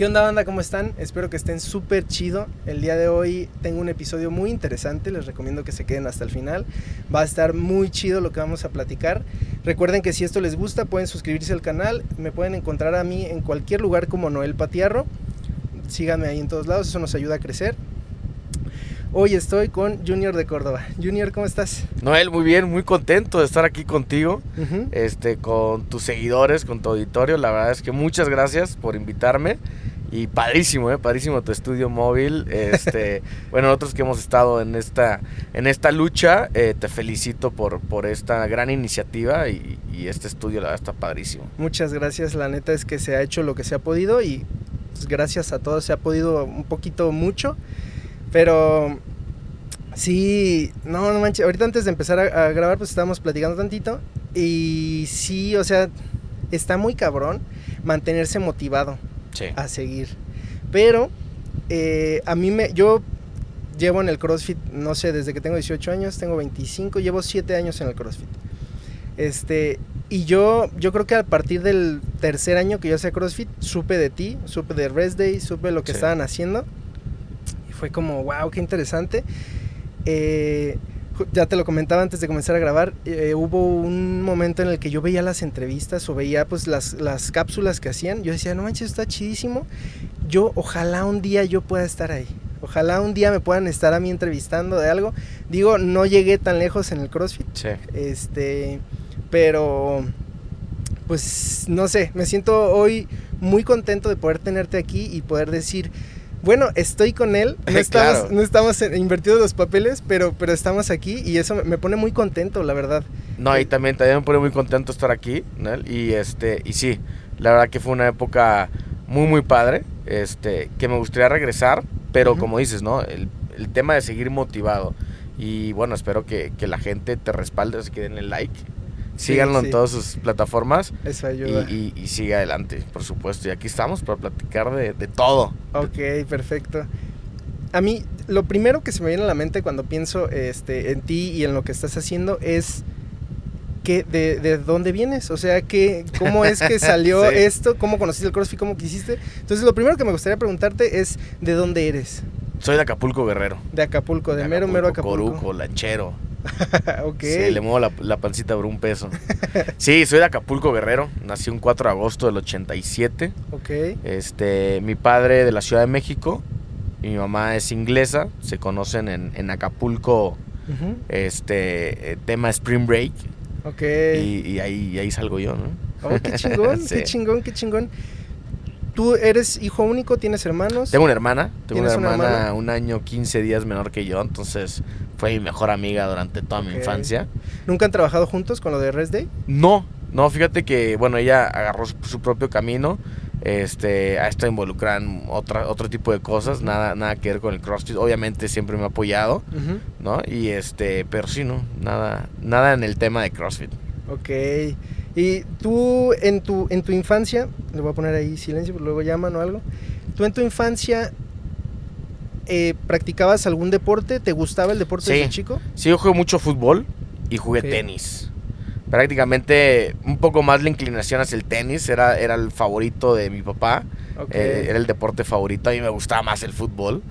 ¿Qué onda, banda? ¿Cómo están? Espero que estén súper chido. El día de hoy tengo un episodio muy interesante, les recomiendo que se queden hasta el final. Va a estar muy chido lo que vamos a platicar. Recuerden que si esto les gusta pueden suscribirse al canal, me pueden encontrar a mí en cualquier lugar como Noel Patiarro. Síganme ahí en todos lados, eso nos ayuda a crecer. Hoy estoy con Junior de Córdoba. Junior, ¿cómo estás? Noel, muy bien, muy contento de estar aquí contigo, con tus seguidores, con tu auditorio. La verdad es que muchas gracias por invitarme. Y padrísimo, padrísimo tu estudio móvil. Bueno, nosotros que hemos estado en esta lucha, te felicito por esta gran iniciativa y este estudio, la verdad, está padrísimo. Muchas gracias, la neta es que se ha hecho lo que se ha podido y pues, gracias a todos se ha podido un poquito, mucho, pero sí, no manches, ahorita antes de empezar a grabar pues estábamos platicando tantito y sí, o sea, está muy cabrón mantenerse motivado. Sí. A seguir, pero yo llevo en el CrossFit, no sé, desde que tengo 18 años, tengo 25, llevo 7 años en el CrossFit, y yo creo que a partir del tercer año que yo hacía CrossFit, supe de ti, supe de Rest Day, supe lo que estaban haciendo, y fue como, wow, qué interesante. Ya te lo comentaba antes de comenzar a grabar, hubo un momento en el que yo veía las entrevistas o veía pues las cápsulas que hacían, yo decía, no manches, está chidísimo, ojalá un día yo pueda estar ahí, ojalá un día me puedan estar a mí entrevistando de algo. Digo, no llegué tan lejos en el CrossFit, pero pues no sé, me siento hoy muy contento de poder tenerte aquí y poder decir, bueno, estoy con él, no estamos invertidos los papeles, pero estamos aquí y eso me pone muy contento, la verdad. No, y también me pone muy contento estar aquí, ¿no? Y sí, la verdad que fue una época muy, muy padre, que me gustaría regresar, pero como dices, ¿no? El tema de seguir motivado. Y bueno, espero que la gente te respalde, así que denle like. Síganlo en todas sus plataformas. Eso ayuda. Y sigue adelante, por supuesto. Y aquí estamos para platicar de todo. Ok, perfecto. A mí, lo primero que se me viene a la mente cuando pienso en ti y en lo que estás haciendo es que de dónde vienes. O sea, ¿cómo es que salió esto? ¿Cómo conociste el CrossFit? ¿Cómo quisiste? Entonces, lo primero que me gustaría preguntarte es ¿de dónde eres? Soy de Acapulco, Guerrero. De Acapulco, de mero, mero Acapulco. Coruco, lanchero. Okay. Sí, le muevo la pancita por un peso. Sí, soy de Acapulco, Guerrero. Nací un 4 de agosto del 87. Okay. Mi padre de la Ciudad de México y mi mamá es inglesa. Se conocen en Acapulco, tema Spring Break. Okay. Y ahí salgo yo, ¿no? Oh, qué chingón, sí. qué chingón. ¿Tú eres hijo único? ¿Tienes hermanos? Tengo una hermana. Un año, 15 días menor que yo. Entonces, fue mi mejor amiga durante toda mi infancia. ¿Nunca han trabajado juntos con lo de Rest Day? No. Fíjate que, bueno, ella agarró su propio camino. Ha estado involucrada en otro tipo de cosas. Nada que ver con el CrossFit. Obviamente, siempre me ha apoyado, ¿no? Y pero sí, no. Nada en el tema de CrossFit. Ok. Y tú en tu infancia, le voy a poner ahí silencio porque luego llaman o algo, ¿tú en tu infancia practicabas algún deporte? ¿Te gustaba el deporte desde chico? Sí, yo jugué mucho fútbol y jugué tenis. Prácticamente un poco más la inclinación hacia el tenis, era el favorito de mi papá, era el deporte favorito, a mí me gustaba más el fútbol,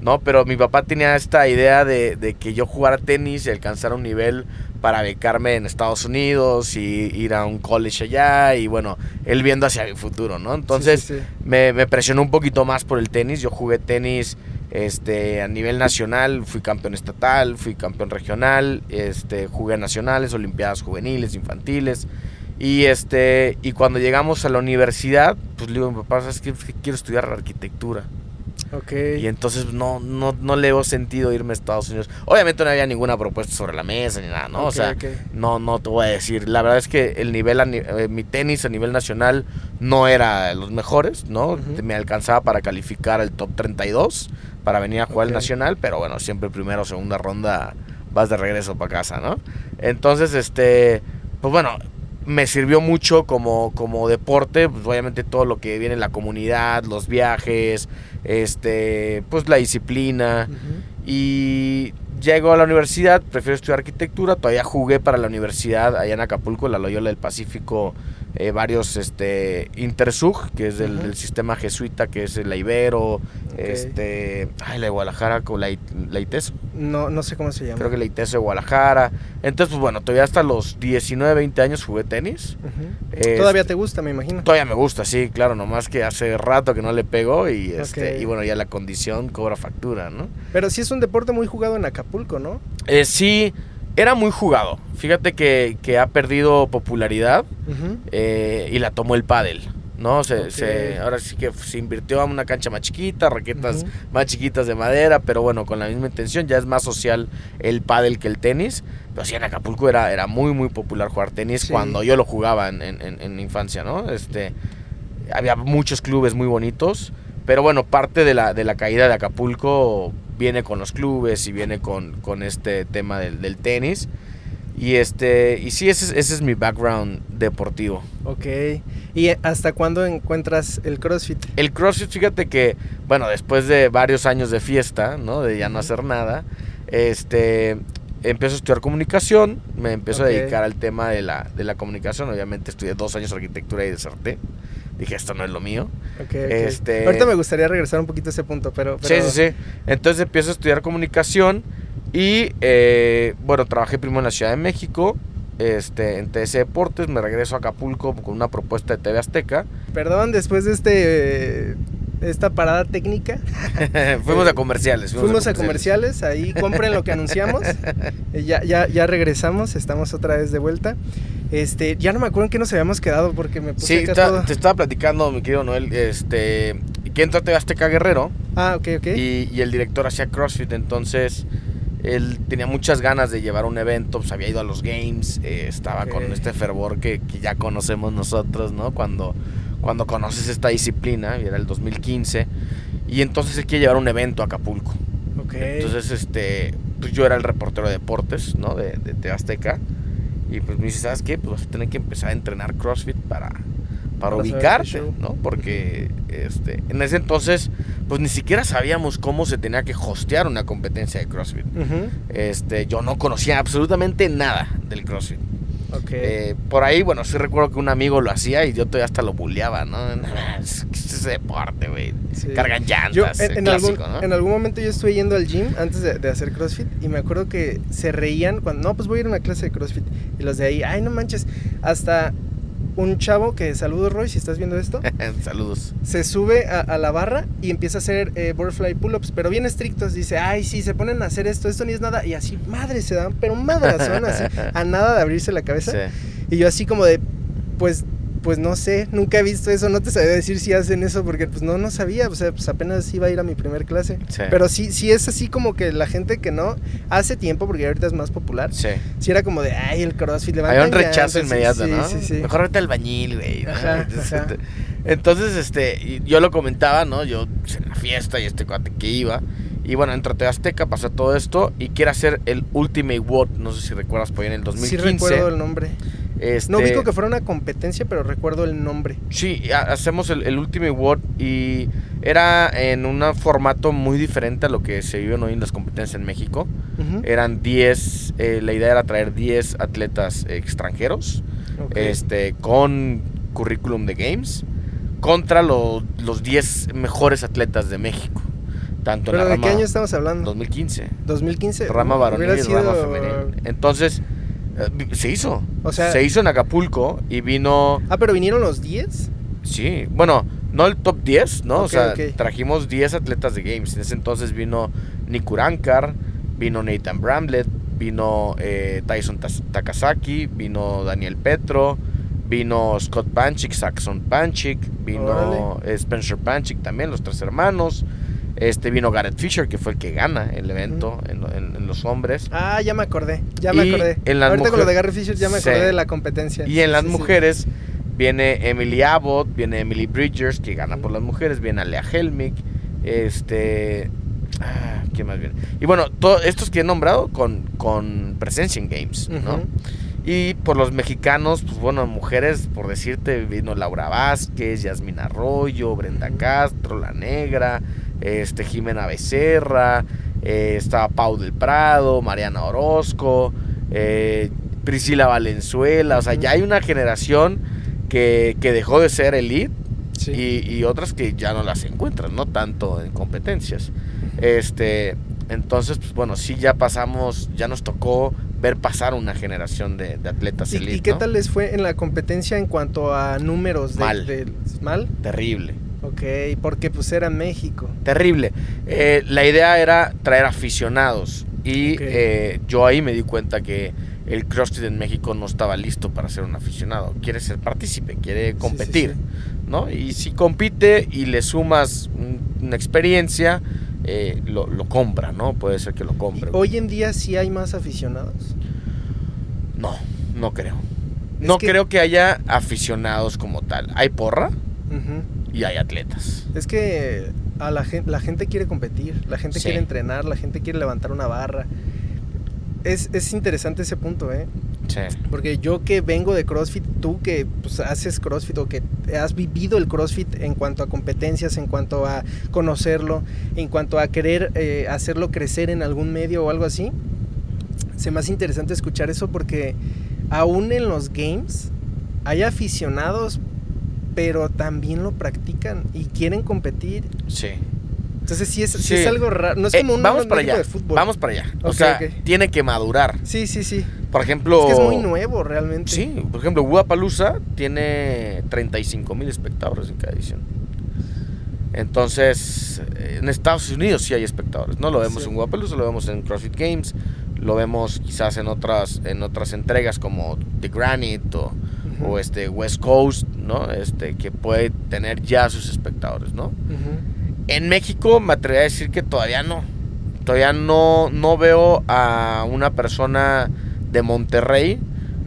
¿no? Pero mi papá tenía esta idea de que yo jugara tenis y alcanzara un nivel para becarme en Estados Unidos y ir a un college allá y bueno, él viendo hacia mi futuro, ¿no? Entonces me presionó un poquito más por el tenis, yo jugué tenis a nivel nacional, fui campeón estatal, fui campeón regional, jugué nacionales, olimpiadas juveniles, infantiles y y cuando llegamos a la universidad, pues le digo a mi papá, ¿sabes qué? Quiero estudiar arquitectura. Okay. Y entonces no le veo sentido irme a Estados Unidos. Obviamente no había ninguna propuesta sobre la mesa ni nada, ¿no? Okay, o sea, no te voy a decir. La verdad es que el nivel, mi tenis a nivel nacional no era de los mejores, ¿no? Me alcanzaba para calificar el top 32 para venir a jugar al nacional, pero bueno, siempre primero o segunda ronda vas de regreso para casa, ¿no? Entonces, pues bueno, me sirvió mucho como deporte, pues obviamente todo lo que viene en la comunidad, los viajes, pues la disciplina. Y llego a la universidad, prefiero estudiar arquitectura, todavía jugué para la universidad allá en Acapulco, la Loyola del Pacífico, varios Intersug, que es del sistema jesuita, que es la Ibero, la de Guadalajara, con la ITES. No sé cómo se llama. Creo que la ITES de Guadalajara. Entonces, pues bueno, todavía hasta los 19, 20 años jugué tenis. ¿Todavía te gusta, me imagino? Todavía me gusta, sí, claro, nomás que hace rato que no le pego y y bueno, ya la condición cobra factura, ¿no? Pero sí es un deporte muy jugado en Acapulco, ¿no? Sí, era muy jugado. Fíjate que ha perdido popularidad y la tomó el pádel, ¿no? Ahora sí que se invirtió a una cancha más chiquita, raquetas más chiquitas de madera, pero bueno, con la misma intención. Ya es más social el pádel que el tenis. Pero sí, en Acapulco era muy, muy popular jugar tenis cuando yo lo jugaba en mi infancia, ¿no? Había muchos clubes muy bonitos, pero bueno, parte de la caída de Acapulco viene con los clubes y viene con este tema del tenis. Y sí, ese es mi background deportivo. Ok. ¿Y hasta cuándo encuentras el CrossFit? El CrossFit, fíjate que, bueno, después de varios años de fiesta, ¿no? De ya no hacer nada, empiezo a estudiar comunicación, me empiezo a dedicar al tema de la comunicación. Obviamente estudié 2 años de arquitectura y deserté. Dije, esto no es lo mío. Ahorita me gustaría regresar un poquito a ese punto, pero... Sí. Entonces empiezo a estudiar comunicación y, bueno, trabajé primero en la Ciudad de México, en TS Deportes, me regreso a Acapulco con una propuesta de TV Azteca. Perdón, después de esta parada técnica. Fuimos a comerciales, ahí compren lo que anunciamos. Ya regresamos, estamos otra vez de vuelta. Ya no me acuerdo en qué nos habíamos quedado porque me puse te estaba platicando, mi querido Noel, que entra TV Azteca Guerrero. Ah, ok. Y el director hacía CrossFit, entonces él tenía muchas ganas de llevar un evento, pues había ido a los Games, estaba con este fervor que ya conocemos nosotros, ¿no? Cuando conoces esta disciplina, y era el 2015, y entonces él quiere llevar un evento a Acapulco. Entonces, pues yo era el reportero de deportes, ¿no? De TV Azteca. Y pues me dice, ¿sabes qué? Pues vas a tener que empezar a entrenar CrossFit para ubicarte, ¿no? Porque en ese entonces, pues ni siquiera sabíamos cómo se tenía que hostear una competencia de CrossFit. Yo no conocía absolutamente nada del CrossFit. Por ahí, bueno, sí recuerdo que un amigo lo hacía y yo todavía hasta lo bulleaba, ¿no? Es ese deporte, güey. Sí. Cargan llantas, clásico, ¿no? En algún momento yo estuve yendo al gym antes de hacer CrossFit y me acuerdo que se reían cuando, no, pues voy a ir a una clase de CrossFit. Y los de ahí, ay, no manches, hasta un chavo que, saludos Roy, si estás viendo esto. Saludos. Se sube a la barra y empieza a hacer butterfly pull-ups, pero bien estrictos. Dice, ay, sí, se ponen a hacer esto ni es nada. Y así, madre, se dan, pero madrazón, así, a nada de abrirse la cabeza. Sí. Y yo así como de, pues no sé, nunca he visto eso, no te sabía decir si hacen eso, porque pues no sabía, o sea, pues apenas iba a ir a mi primer clase. Sí. Pero sí es así como que la gente que no, hace tiempo, porque ahorita es más popular, sí era como de, ay, el CrossFit, levanta. Hay un rechazo inmediato, sí, ¿no? Sí. Mejor vete al albañil, güey, ¿no? Ajá. Entonces, yo lo comentaba, ¿no? Yo en la fiesta y cuate que iba, y bueno, entra TV Azteca, pasa todo esto, y quiere hacer el Ultimate WOD, no sé si recuerdas, por ahí en el 2015. Sí recuerdo el nombre. No ubico que fuera una competencia, pero recuerdo el nombre. Sí, hacemos el Ultimate WOD y era en un formato muy diferente a lo que se viven hoy en las competencias en México. Eran 10, la idea era traer 10 atletas extranjeros, con currículum de Games, contra los 10 mejores atletas de México. Tanto ¿Pero en la de qué año estamos hablando? 2015. 2015. Rama varonil y rama femenil. Entonces... se hizo. O sea, se hizo en Acapulco y vino... Ah, ¿pero vinieron los 10? Sí. Bueno, no el top 10, ¿no? Trajimos 10 atletas de Games. En ese entonces vino Nikurankar, vino Nathan Bramlett, vino Tyson Takasaki, vino Daniel Petro, vino Scott Panchik, Saxon Panchik, vino Spencer Panchik también, los 3 hermanos. Vino Gareth Fisher, que fue el que gana el evento en los hombres. Ah, ya me acordé, Ahorita con lo de Gareth Fisher ya me acordé de la competencia. Y en las mujeres viene Emily Abbott, viene Emily Bridgers, que gana por las mujeres, viene Alea Helmick, ¿qué más viene? Y bueno, todos estos que he nombrado con presencia en Games, ¿no? Y por los mexicanos, pues bueno, mujeres, por decirte, vino Laura Vázquez, Yasmin Arroyo, Brenda Castro, La Negra... Jimena Becerra, estaba Pau del Prado, Mariana Orozco, Priscila Valenzuela, o sea, ya hay una generación que dejó de ser elite, sí, y otras que ya no las encuentran, no tanto en competencias. Entonces, pues bueno, sí, ya pasamos, ya nos tocó ver pasar una generación de atletas elite. ¿Y qué tal les fue en la competencia en cuanto a números? ¿Mal? Terrible. Ok, porque pues era México. Terrible. La idea era traer aficionados y yo ahí me di cuenta que el CrossFit en México no estaba listo para ser un aficionado. Quiere ser partícipe, quiere competir, ¿no? Y si compite y le sumas una experiencia, lo compra, ¿no? Puede ser que lo compre. ¿Hoy en día sí hay más aficionados? No, no creo. Creo que haya aficionados como tal. Hay porra y hay atletas. Es que a la gente quiere competir, la gente quiere entrenar, la gente quiere levantar una barra. Es interesante ese punto, ¿eh? Sí. Porque yo que vengo de CrossFit, tú que pues, haces CrossFit o que has vivido el CrossFit en cuanto a competencias, en cuanto a conocerlo, en cuanto a querer hacerlo crecer en algún medio o algo así, se me hace interesante escuchar eso porque aún en los games hay aficionados, pero también lo practican y quieren competir. Sí. Entonces sí es algo raro, no es como un equipo de fútbol. Vamos para allá, tiene que madurar. Sí. Por ejemplo... Es que es muy nuevo realmente. Sí, por ejemplo, Guapalooza tiene 35,000 espectadores en cada edición. Entonces, en Estados Unidos sí hay espectadores, ¿no? Lo vemos en Guapalooza, lo vemos en CrossFit Games, lo vemos quizás en otras entregas como The Granite o West Coast, ¿no? Que puede tener ya sus espectadores, ¿no? En México me atrevería a decir que todavía no veo a una persona de Monterrey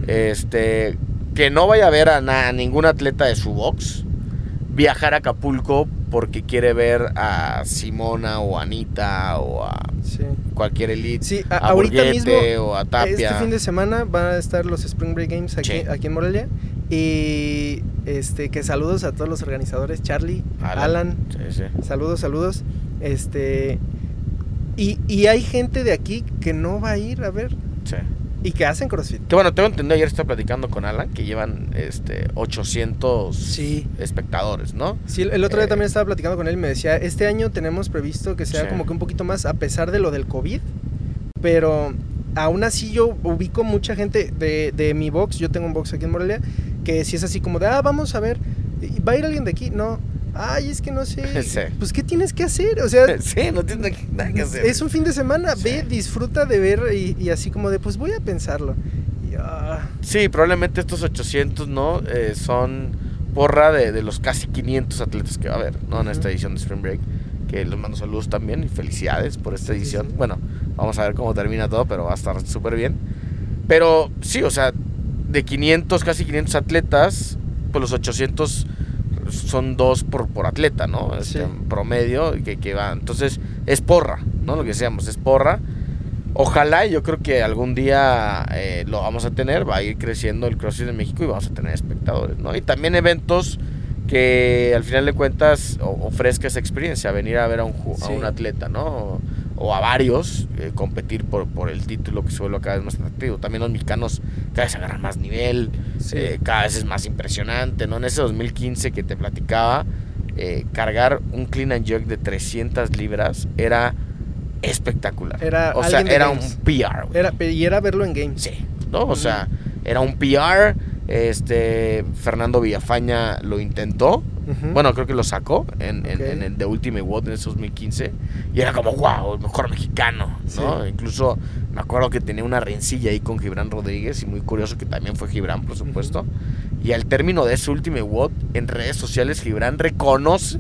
que no vaya a ver a ningún atleta de su box viajar a Acapulco porque quiere ver a Simona o a Anita o a cualquier elite, a Burguete mismo, o a Tapia. Este fin de semana van a estar los Spring Break Games aquí en Morelia. Y que saludos a todos los organizadores, Charlie, Alan. Saludos. Y hay gente de aquí que no va a ir a ver. Sí. Y que hacen CrossFit. Que bueno, tengo entendido, ayer estaba platicando con Alan que llevan 800 espectadores, ¿no? Sí, el otro día también estaba platicando con él y me decía, este año tenemos previsto que sea como que un poquito más a pesar de lo del COVID, pero aún así yo ubico mucha gente de mi box, yo tengo un box aquí en Morelia, que si es así como de, vamos a ver, ¿va a ir alguien de aquí? No. Ay, es que no sé. Sí. Pues, ¿qué tienes que hacer? O sea, sí, no tienes nada que hacer. Es un fin de semana, ve, disfruta de ver y así como de, pues voy a pensarlo. Sí, probablemente estos 800, ¿no? Son porra de los casi 500 atletas que va a haber, ¿no? En esta edición de Spring Break, que les mando saludos también y felicidades por esta edición. Sí. Bueno, vamos a ver cómo termina todo, pero va a estar súper bien. Pero sí, o sea, de 500, casi 500 atletas, pues los 800... son 2 por atleta, ¿no? En promedio que va. Entonces, es porra, ¿no? Lo que decíamos, es porra. Ojalá, yo creo que algún día lo vamos a tener, va a ir creciendo el CrossFit de México y vamos a tener espectadores, ¿no? Y también eventos que al final de cuentas ofrezca esa experiencia, venir a ver a un atleta, ¿no? O a varios, competir por el título, que se vuelve cada vez más atractivo. También los mexicanos cada vez agarran más nivel, cada vez es más impresionante, ¿no? En ese 2015 que te platicaba, cargar un clean and jerk de 300 libras era espectacular. Era un PR. Era verlo en games. Sí, ¿no? O sea, era un PR. Fernando Villafaña lo intentó. Bueno, creo que lo sacó en el de Ultimate WOD en ese 2015. Y era como, wow, el mejor mexicano, ¿no? Sí. Incluso me acuerdo que tenía una rencilla ahí con Gibran Rodríguez. Y muy curioso que también fue Gibran, por supuesto. Y al término de ese Ultimate WOD, en redes sociales, Gibran reconoce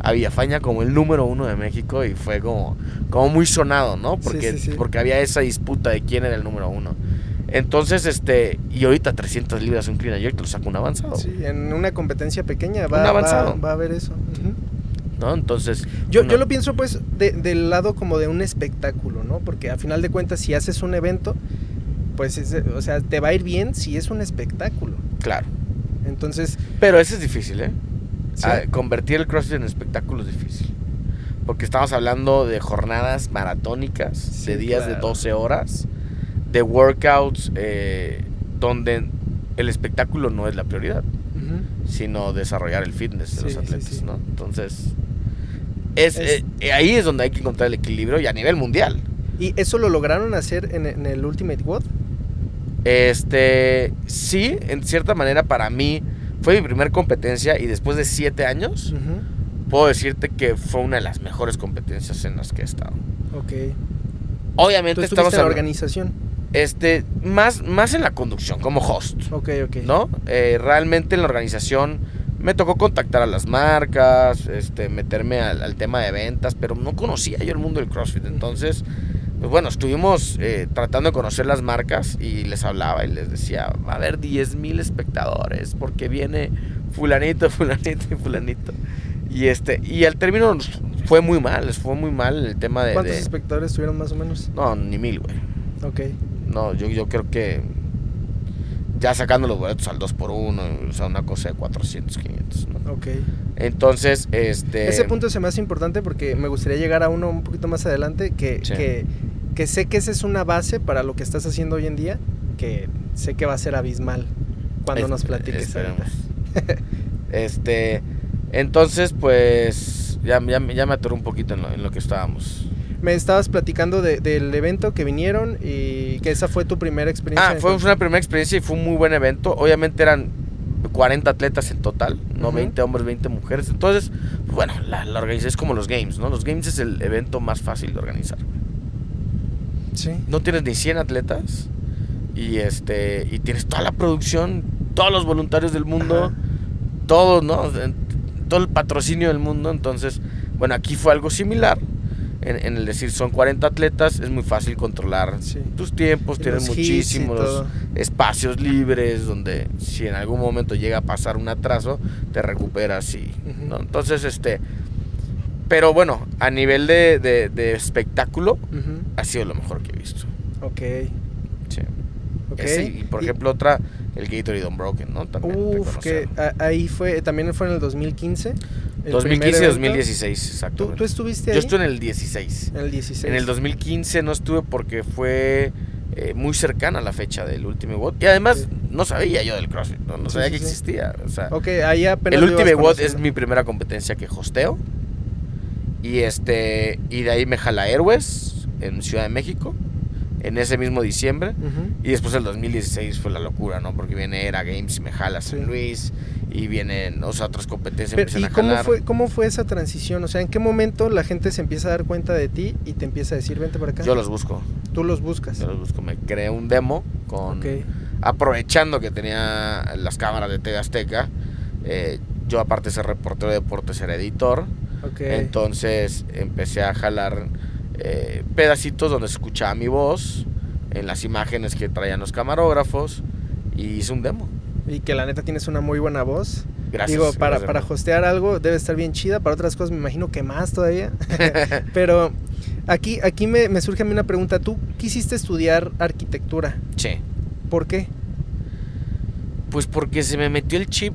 a Villafaña como el número 1 de México. Y fue como muy sonado, ¿no? Porque había esa disputa de quién era el número 1. Entonces, y ahorita 300 libras un clean and jerk te lo saca un avanzado. Sí, en una competencia pequeña va a haber eso. ¿No? Entonces, yo lo pienso pues del lado como de un espectáculo, ¿no? Porque a final de cuentas si haces un evento, pues te va a ir bien si es un espectáculo. Claro. Entonces, pero eso es difícil, ¿eh? ¿Sí? Convertir el CrossFit en espectáculo es difícil. Porque estamos hablando de jornadas maratónicas, de días de 12 horas. De workouts donde el espectáculo no es la prioridad. sino desarrollar el fitness de los atletas, ¿no? Entonces, ahí es donde hay que encontrar el equilibrio y a nivel mundial. ¿Y eso lo lograron hacer en el Ultimate WOD? Sí, en cierta manera para mí fue mi primer competencia y después de 7 años puedo decirte que fue una de las mejores competencias en las que he estado. Ok. Obviamente estamos en la organización. Más en la conducción, como host. Ok. ¿No? Realmente en la organización me tocó contactar a las marcas, meterme al tema de ventas, pero no conocía yo el mundo del CrossFit, entonces... Pues bueno, estuvimos tratando de conocer las marcas y les hablaba y les decía, va a haber 10,000 espectadores porque viene fulanito. Y al término fue muy mal el tema de... ¿Cuántos espectadores tuvieron más o menos? No, ni 1,000, güey. Ok. No, yo creo que ya sacando los boletos al 2x1, o sea, una cosa de 400, 500, ¿no? Ok. Entonces, ese punto se me hace importante porque me gustaría llegar a uno un poquito más adelante que sé que esa es una base para lo que estás haciendo hoy en día, que sé que va a ser abismal cuando nos platiques ahorita. Entonces, pues, ya me atoró un poquito en lo que estábamos. Me estabas platicando del evento que vinieron y que esa fue tu primera experiencia. Fue una primera experiencia y fue un muy buen evento. Obviamente eran 40 atletas en total, ¿no? 20 hombres, 20 mujeres. Entonces, bueno, la organización es como los Games, ¿no? Los Games es el evento más fácil de organizar. Sí. No tienes ni 100 atletas y tienes toda la producción, todos los voluntarios del mundo, todos, ¿no? Todo el patrocinio del mundo. Entonces, bueno, aquí fue algo similar. En el decir, son 40 atletas, es muy fácil controlar tus tiempos, tienes muchísimos espacios libres donde si en algún momento llega a pasar un atraso, te recuperas y... ¿no? Entonces, pero bueno, a nivel de espectáculo, ha sido lo mejor que he visto. Ok. Sí. Okay. Y por ejemplo, el Gatorade Unbroken, ¿no? También que ahí fue en el 2015. 2015 y 2016, exacto. ¿Tú estuviste ahí? Yo estuve en el 16. En el 16. En el 2015 no estuve porque fue muy cercana la fecha del Ultimate WOD. Y además no sabía yo del CrossFit, no sabía que existía. O sea, ahí apenas el Ultimate WOD es mi primera competencia que hosteo. Y de ahí me jala Airways en Ciudad de México. En ese mismo diciembre. Y después el 2016 fue la locura, ¿no? Porque viene Era Games y me jala San Luis. Y vienen, o sea, otras competencias. Pero, ¿y cómo fue esa transición? O sea, ¿en qué momento la gente se empieza a dar cuenta de ti y te empieza a decir, vente para acá? Yo los busco. ¿Tú los buscas? Yo los busco. Me creé un demo aprovechando que tenía las cámaras de TV Azteca. Yo aparte de ser reportero de deportes era editor. Entonces empecé a jalar pedacitos donde se escuchaba mi voz en las imágenes que traían los camarógrafos y hice un demo. Y que la neta tienes una muy buena voz. Gracias. Digo, para hostear algo debe estar bien chida. Para otras cosas me imagino que más todavía. Pero aquí me surge a mí una pregunta. ¿Tú quisiste estudiar arquitectura? Sí. ¿Por qué? Pues porque se me metió el chip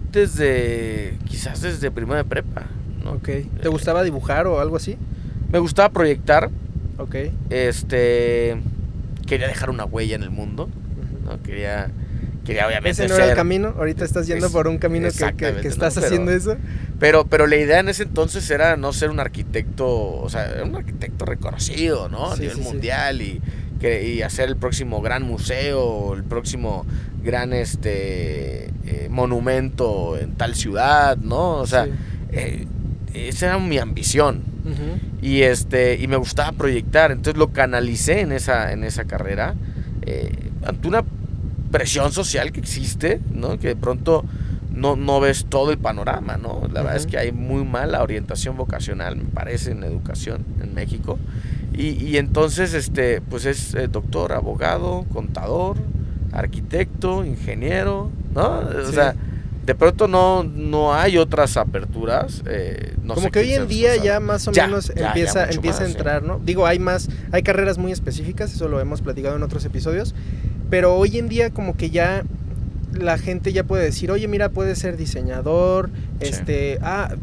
quizás desde primero de prepa, ¿no? ¿Te gustaba dibujar o algo así? Me gustaba proyectar. Quería dejar una huella en el mundo. ¿No? Quería obviamente ese no era el camino, ahorita estás yendo por un camino que estás haciendo eso. Pero la idea en ese entonces era no ser un arquitecto, o sea, era un arquitecto reconocido, ¿no? A nivel mundial y hacer el próximo gran museo, el próximo gran monumento en tal ciudad, ¿no? O sea, esa era mi ambición. Y me gustaba proyectar, entonces lo canalicé en esa carrera ante una presión social que existe, ¿no? Que de pronto no ves todo el panorama, ¿no? La verdad es que hay muy mala orientación vocacional, me parece, en la educación en México. Y entonces, pues es doctor, abogado, contador, arquitecto, ingeniero, ¿no? O sea, de pronto no hay otras aperturas. No como sé que hoy en día ya más o menos empieza a entrar, ¿no? Digo, hay carreras muy específicas, eso lo hemos platicado en otros episodios. Pero hoy en día como que ya la gente ya puede decir, oye, mira, puedes ser diseñador, sí. ¿Te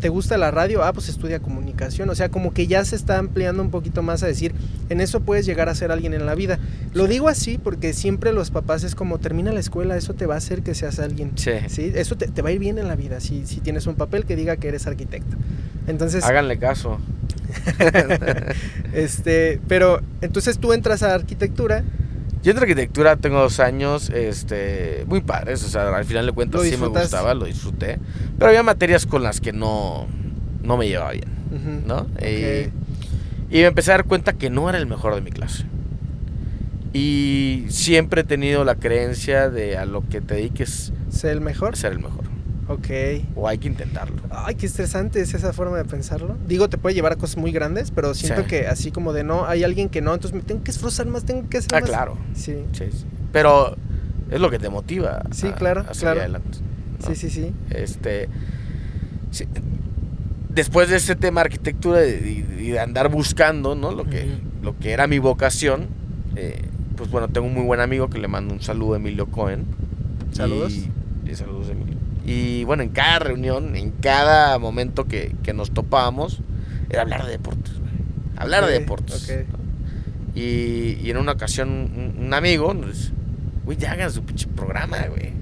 gusta la radio? Ah, pues estudia comunicación. O sea, como que ya se está ampliando un poquito más a decir, en eso puedes llegar a ser alguien en la vida. Lo digo así porque siempre los papás es como, termina la escuela, eso te va a hacer que seas alguien. Sí. ¿Sí? Eso te va a ir bien en la vida, si tienes un papel que diga que eres arquitecto. Entonces... háganle caso. Pero, entonces tú entras a arquitectura... Yo entré a arquitectura, tengo 2 años, muy padres, o sea, al final de cuentas sí me gustaba, lo disfruté, pero había materias con las que no me llevaba bien, uh-huh. ¿no? Okay. Y me empecé a dar cuenta que no era el mejor de mi clase. Y siempre he tenido la creencia de a lo que te dediques... ¿Ser el mejor? Ser el mejor. Ok. O hay que intentarlo. Ay, qué estresante es esa forma de pensarlo. Digo, te puede llevar a cosas muy grandes, pero siento sí. que así como de no, hay alguien que no, entonces me tengo que esforzar más, tengo que hacer más. Ah, claro. Sí. Sí, sí. Pero es lo que te motiva. Sí, a salir adelante, ¿no? Sí. Sí. Después de ese tema de arquitectura y de andar buscando, ¿no? Lo que era mi vocación, pues bueno, tengo un muy buen amigo que le mando un saludo a Emilio Cohen. Saludos. Y saludos, Emilio. Y bueno, en cada reunión, en cada momento que nos topábamos, era hablar de deportes. Hablar de deportes. Okay. Y en una ocasión, un amigo nos dice, güey, ya hagan su pinche programa, güey. Okay.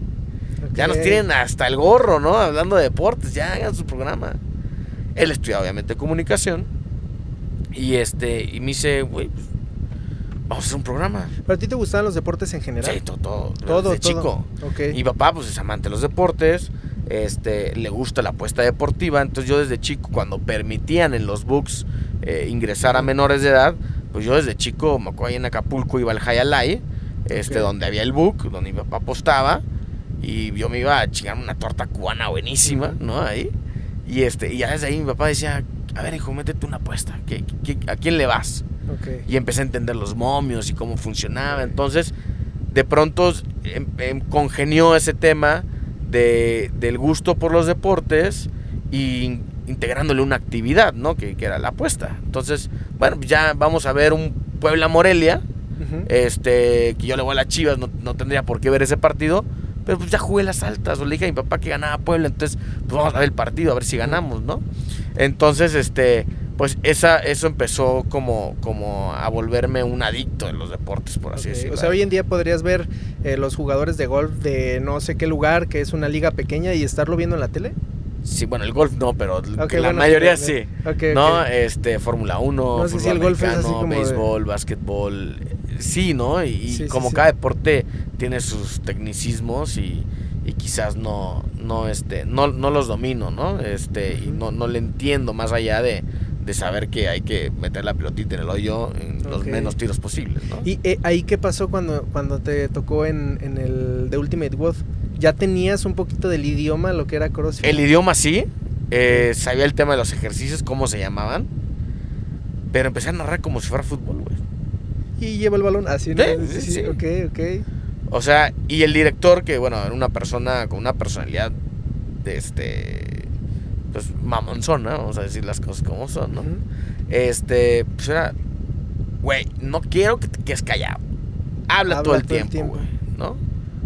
Ya nos tienen hasta el gorro, ¿no? Hablando de deportes, ya hagan su programa. Él estudia, obviamente, comunicación. Y me dice, güey, pues, vamos a hacer un programa. ¿Pero a ti te gustaban los deportes en general? Sí, todo. Desde chico. Okay. Mi papá, pues, es amante de los deportes, le gusta la apuesta deportiva, entonces yo desde chico, cuando permitían en los books ingresar a menores de edad, pues yo desde chico, me acuerdo ahí en Acapulco, iba al Hayalay, okay. donde había el book, donde mi papá apostaba, y yo me iba a chingar una torta cubana buenísima, ¿no? Ahí, y ya desde ahí mi papá decía, a ver, hijo, métete una apuesta, ¿a quién le vas? Okay. Y empecé a entender los momios y cómo funcionaba. Entonces, de pronto congenió ese tema del gusto por los deportes y integrándole una actividad, ¿no? Que era la apuesta. Entonces, bueno, ya vamos a ver un Puebla-Morelia, uh-huh. Que yo le voy a las Chivas, no tendría por qué ver ese partido, pero pues ya jugué las altas, o le dije a mi papá que ganaba Puebla, entonces pues vamos a ver el partido, a ver si ganamos, ¿no? Entonces, pues eso empezó como a volverme un adicto de los deportes, por así decirlo. O sea, hoy en día podrías ver los jugadores de golf de no sé qué lugar, que es una liga pequeña, y estarlo viendo en la tele. Sí, bueno, el golf no, pero mayoría sí. Okay, ¿no? Okay. Fórmula 1, no sé fútbol si el golf americano, es así como béisbol, básquetbol, sí, ¿no? Y cada deporte tiene sus tecnicismos y quizás no los domino, ¿no? Uh-huh. Y no le entiendo más allá de saber que hay que meter la pelotita en el hoyo en los menos tiros posibles, ¿no? ¿Y ahí qué pasó cuando te tocó en el de Ultimate WOD? ¿Ya tenías un poquito del idioma, lo que era CrossFit? El idioma sí, sabía el tema de los ejercicios, cómo se llamaban, pero empecé a narrar como si fuera fútbol, güey. ¿Y lleva el balón así? ¿No? Sí. Ok. O sea, y el director, que bueno, era una persona con una personalidad de pues mamonzona, vamos a decir las cosas como son, ¿no? Uh-huh. Pues era, güey, no quiero que te quedes callado. Habla todo el tiempo, güey, ¿no?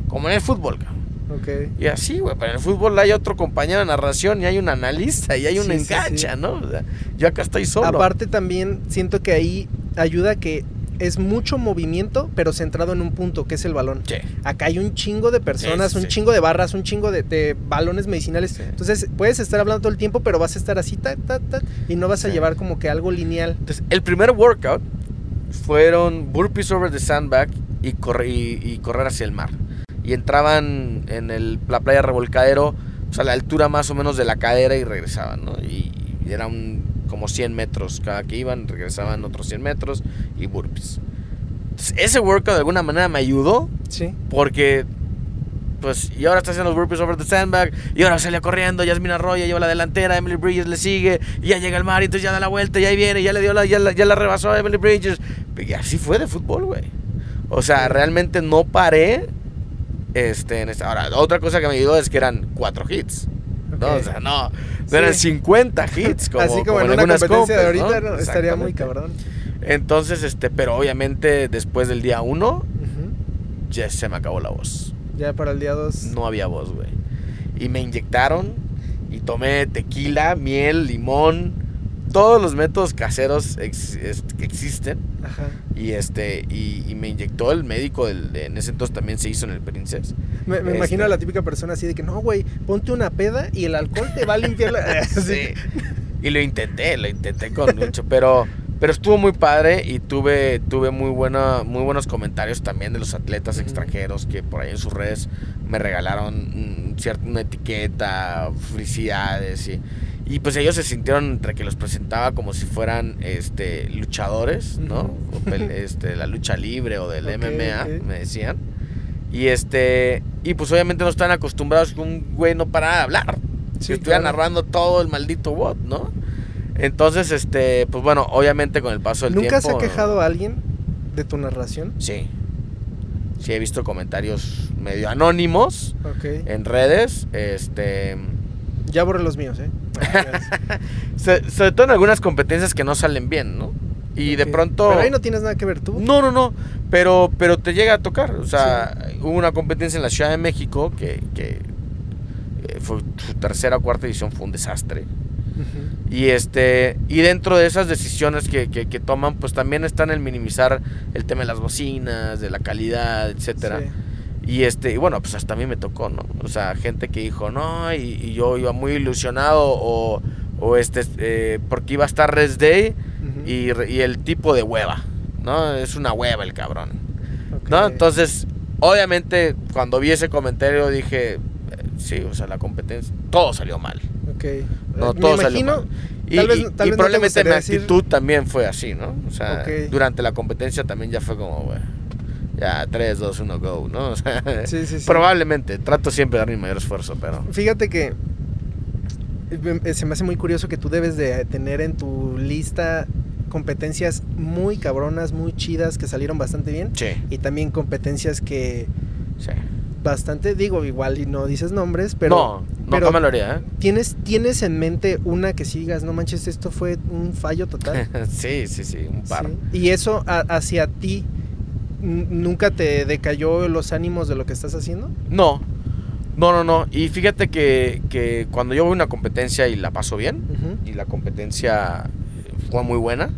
Como en el fútbol, cabrón. Okay. Y así, güey, pero en el fútbol hay otro compañero de narración y hay un analista y hay un engancha, ¿no? O sea, yo acá estoy solo. Aparte también siento que ahí ayuda que es mucho movimiento, pero centrado en un punto, que es el balón. Sí. Acá hay un chingo de personas, un chingo de barras, un chingo de balones medicinales. Sí. Entonces, puedes estar hablando todo el tiempo, pero vas a estar así, y no vas a llevar como que algo lineal. Entonces, el primer workout fueron burpees over the sandbag y correr hacia el mar. Y entraban en la playa Revolcadero, pues a la altura más o menos de la cadera, y regresaban, ¿no? Y era como 100 metros cada que iban, regresaban otros 100 metros y burpees. Entonces, ese workout de alguna manera me ayudó, porque pues, y ahora está haciendo los burpees over the sandbag, y ahora sale corriendo, Yasmin Arroyo lleva la delantera, Emily Bridgers le sigue, y ya llega al mar, y entonces ya da la vuelta, ya ahí viene, ya la rebasó a Emily Bridgers. Y así fue de fútbol, güey. O sea, realmente no paré en esta. Ahora, otra cosa que me ayudó es que eran 4 hits. No, o sea, no eran 50 hits como en una competencia de ahorita, ¿no? Estaría muy cabrón. Entonces, pero obviamente después del día 1 ya se me acabó la voz. Ya para el día 2. No había voz, güey. Y me inyectaron y tomé tequila, miel, limón, todos los métodos caseros que existen. Ajá. Y y me inyectó el médico en ese entonces, también se hizo en el Princess. Me imagino a la típica persona así de que, no, güey, ponte una peda y el alcohol te va a limpiar la... Sí. Y lo intenté con mucho, pero estuvo muy padre y tuve muy buenos comentarios también de los atletas extranjeros que por ahí en sus redes me regalaron una etiqueta, felicidades y pues ellos se sintieron, entre que los presentaba como si fueran luchadores, ¿no? La lucha libre o del MMA, okay. Me decían. Y pues obviamente no están acostumbrados que un güey no parara de hablar, sí, que estuviera narrando todo el maldito WOD, ¿no? Entonces, pues bueno, obviamente con el paso del tiempo... ¿Nunca se ha quejado a alguien de tu narración? Sí. Sí, he visto comentarios medio anónimos, okay, en redes, Ya borré los míos, ¿eh? Sobre todo en algunas competencias que no salen bien, ¿no? Y okay, de pronto... Pero ahí no tienes nada que ver tú. No, pero te llega a tocar. O sea, sí, hubo una competencia en la Ciudad de México que fue su tercera o cuarta edición, fue un desastre. Uh-huh. Y dentro de esas decisiones que toman, pues también están el minimizar el tema de las bocinas, de la calidad, etcétera. Sí. Y bueno, pues hasta a mí me tocó, ¿no? O sea, gente que dijo, no, y yo iba muy ilusionado porque iba a estar Rest Day, uh-huh, y el tipo de hueva, ¿no? Es una hueva el cabrón, okay, ¿no? Entonces, obviamente, cuando vi ese comentario dije, sí, o sea, la competencia, todo salió mal. Okay. No, todo salió mal. Y probablemente mi actitud también fue así, ¿no? O sea, okay, durante la competencia también ya fue como, güey, ya 3, 2, 1, go, ¿no? O sea, sí. Probablemente, trato siempre de dar mi mayor esfuerzo, pero... Fíjate que se me hace muy curioso que tú debes de tener en tu lista competencias muy cabronas, muy chidas, que salieron bastante bien. Sí. Y también competencias que... Sí. Bastante, digo, igual y no dices nombres, pero... No, me lo haría, ¿eh? ¿Tienes en mente una que sigas, no manches, esto fue un fallo total? sí, un par. Sí. Y eso, hacia ti, ¿nunca te decayó los ánimos de lo que estás haciendo? No. Y fíjate que cuando yo voy a una competencia y la paso bien, uh-huh, y la competencia fue muy buena,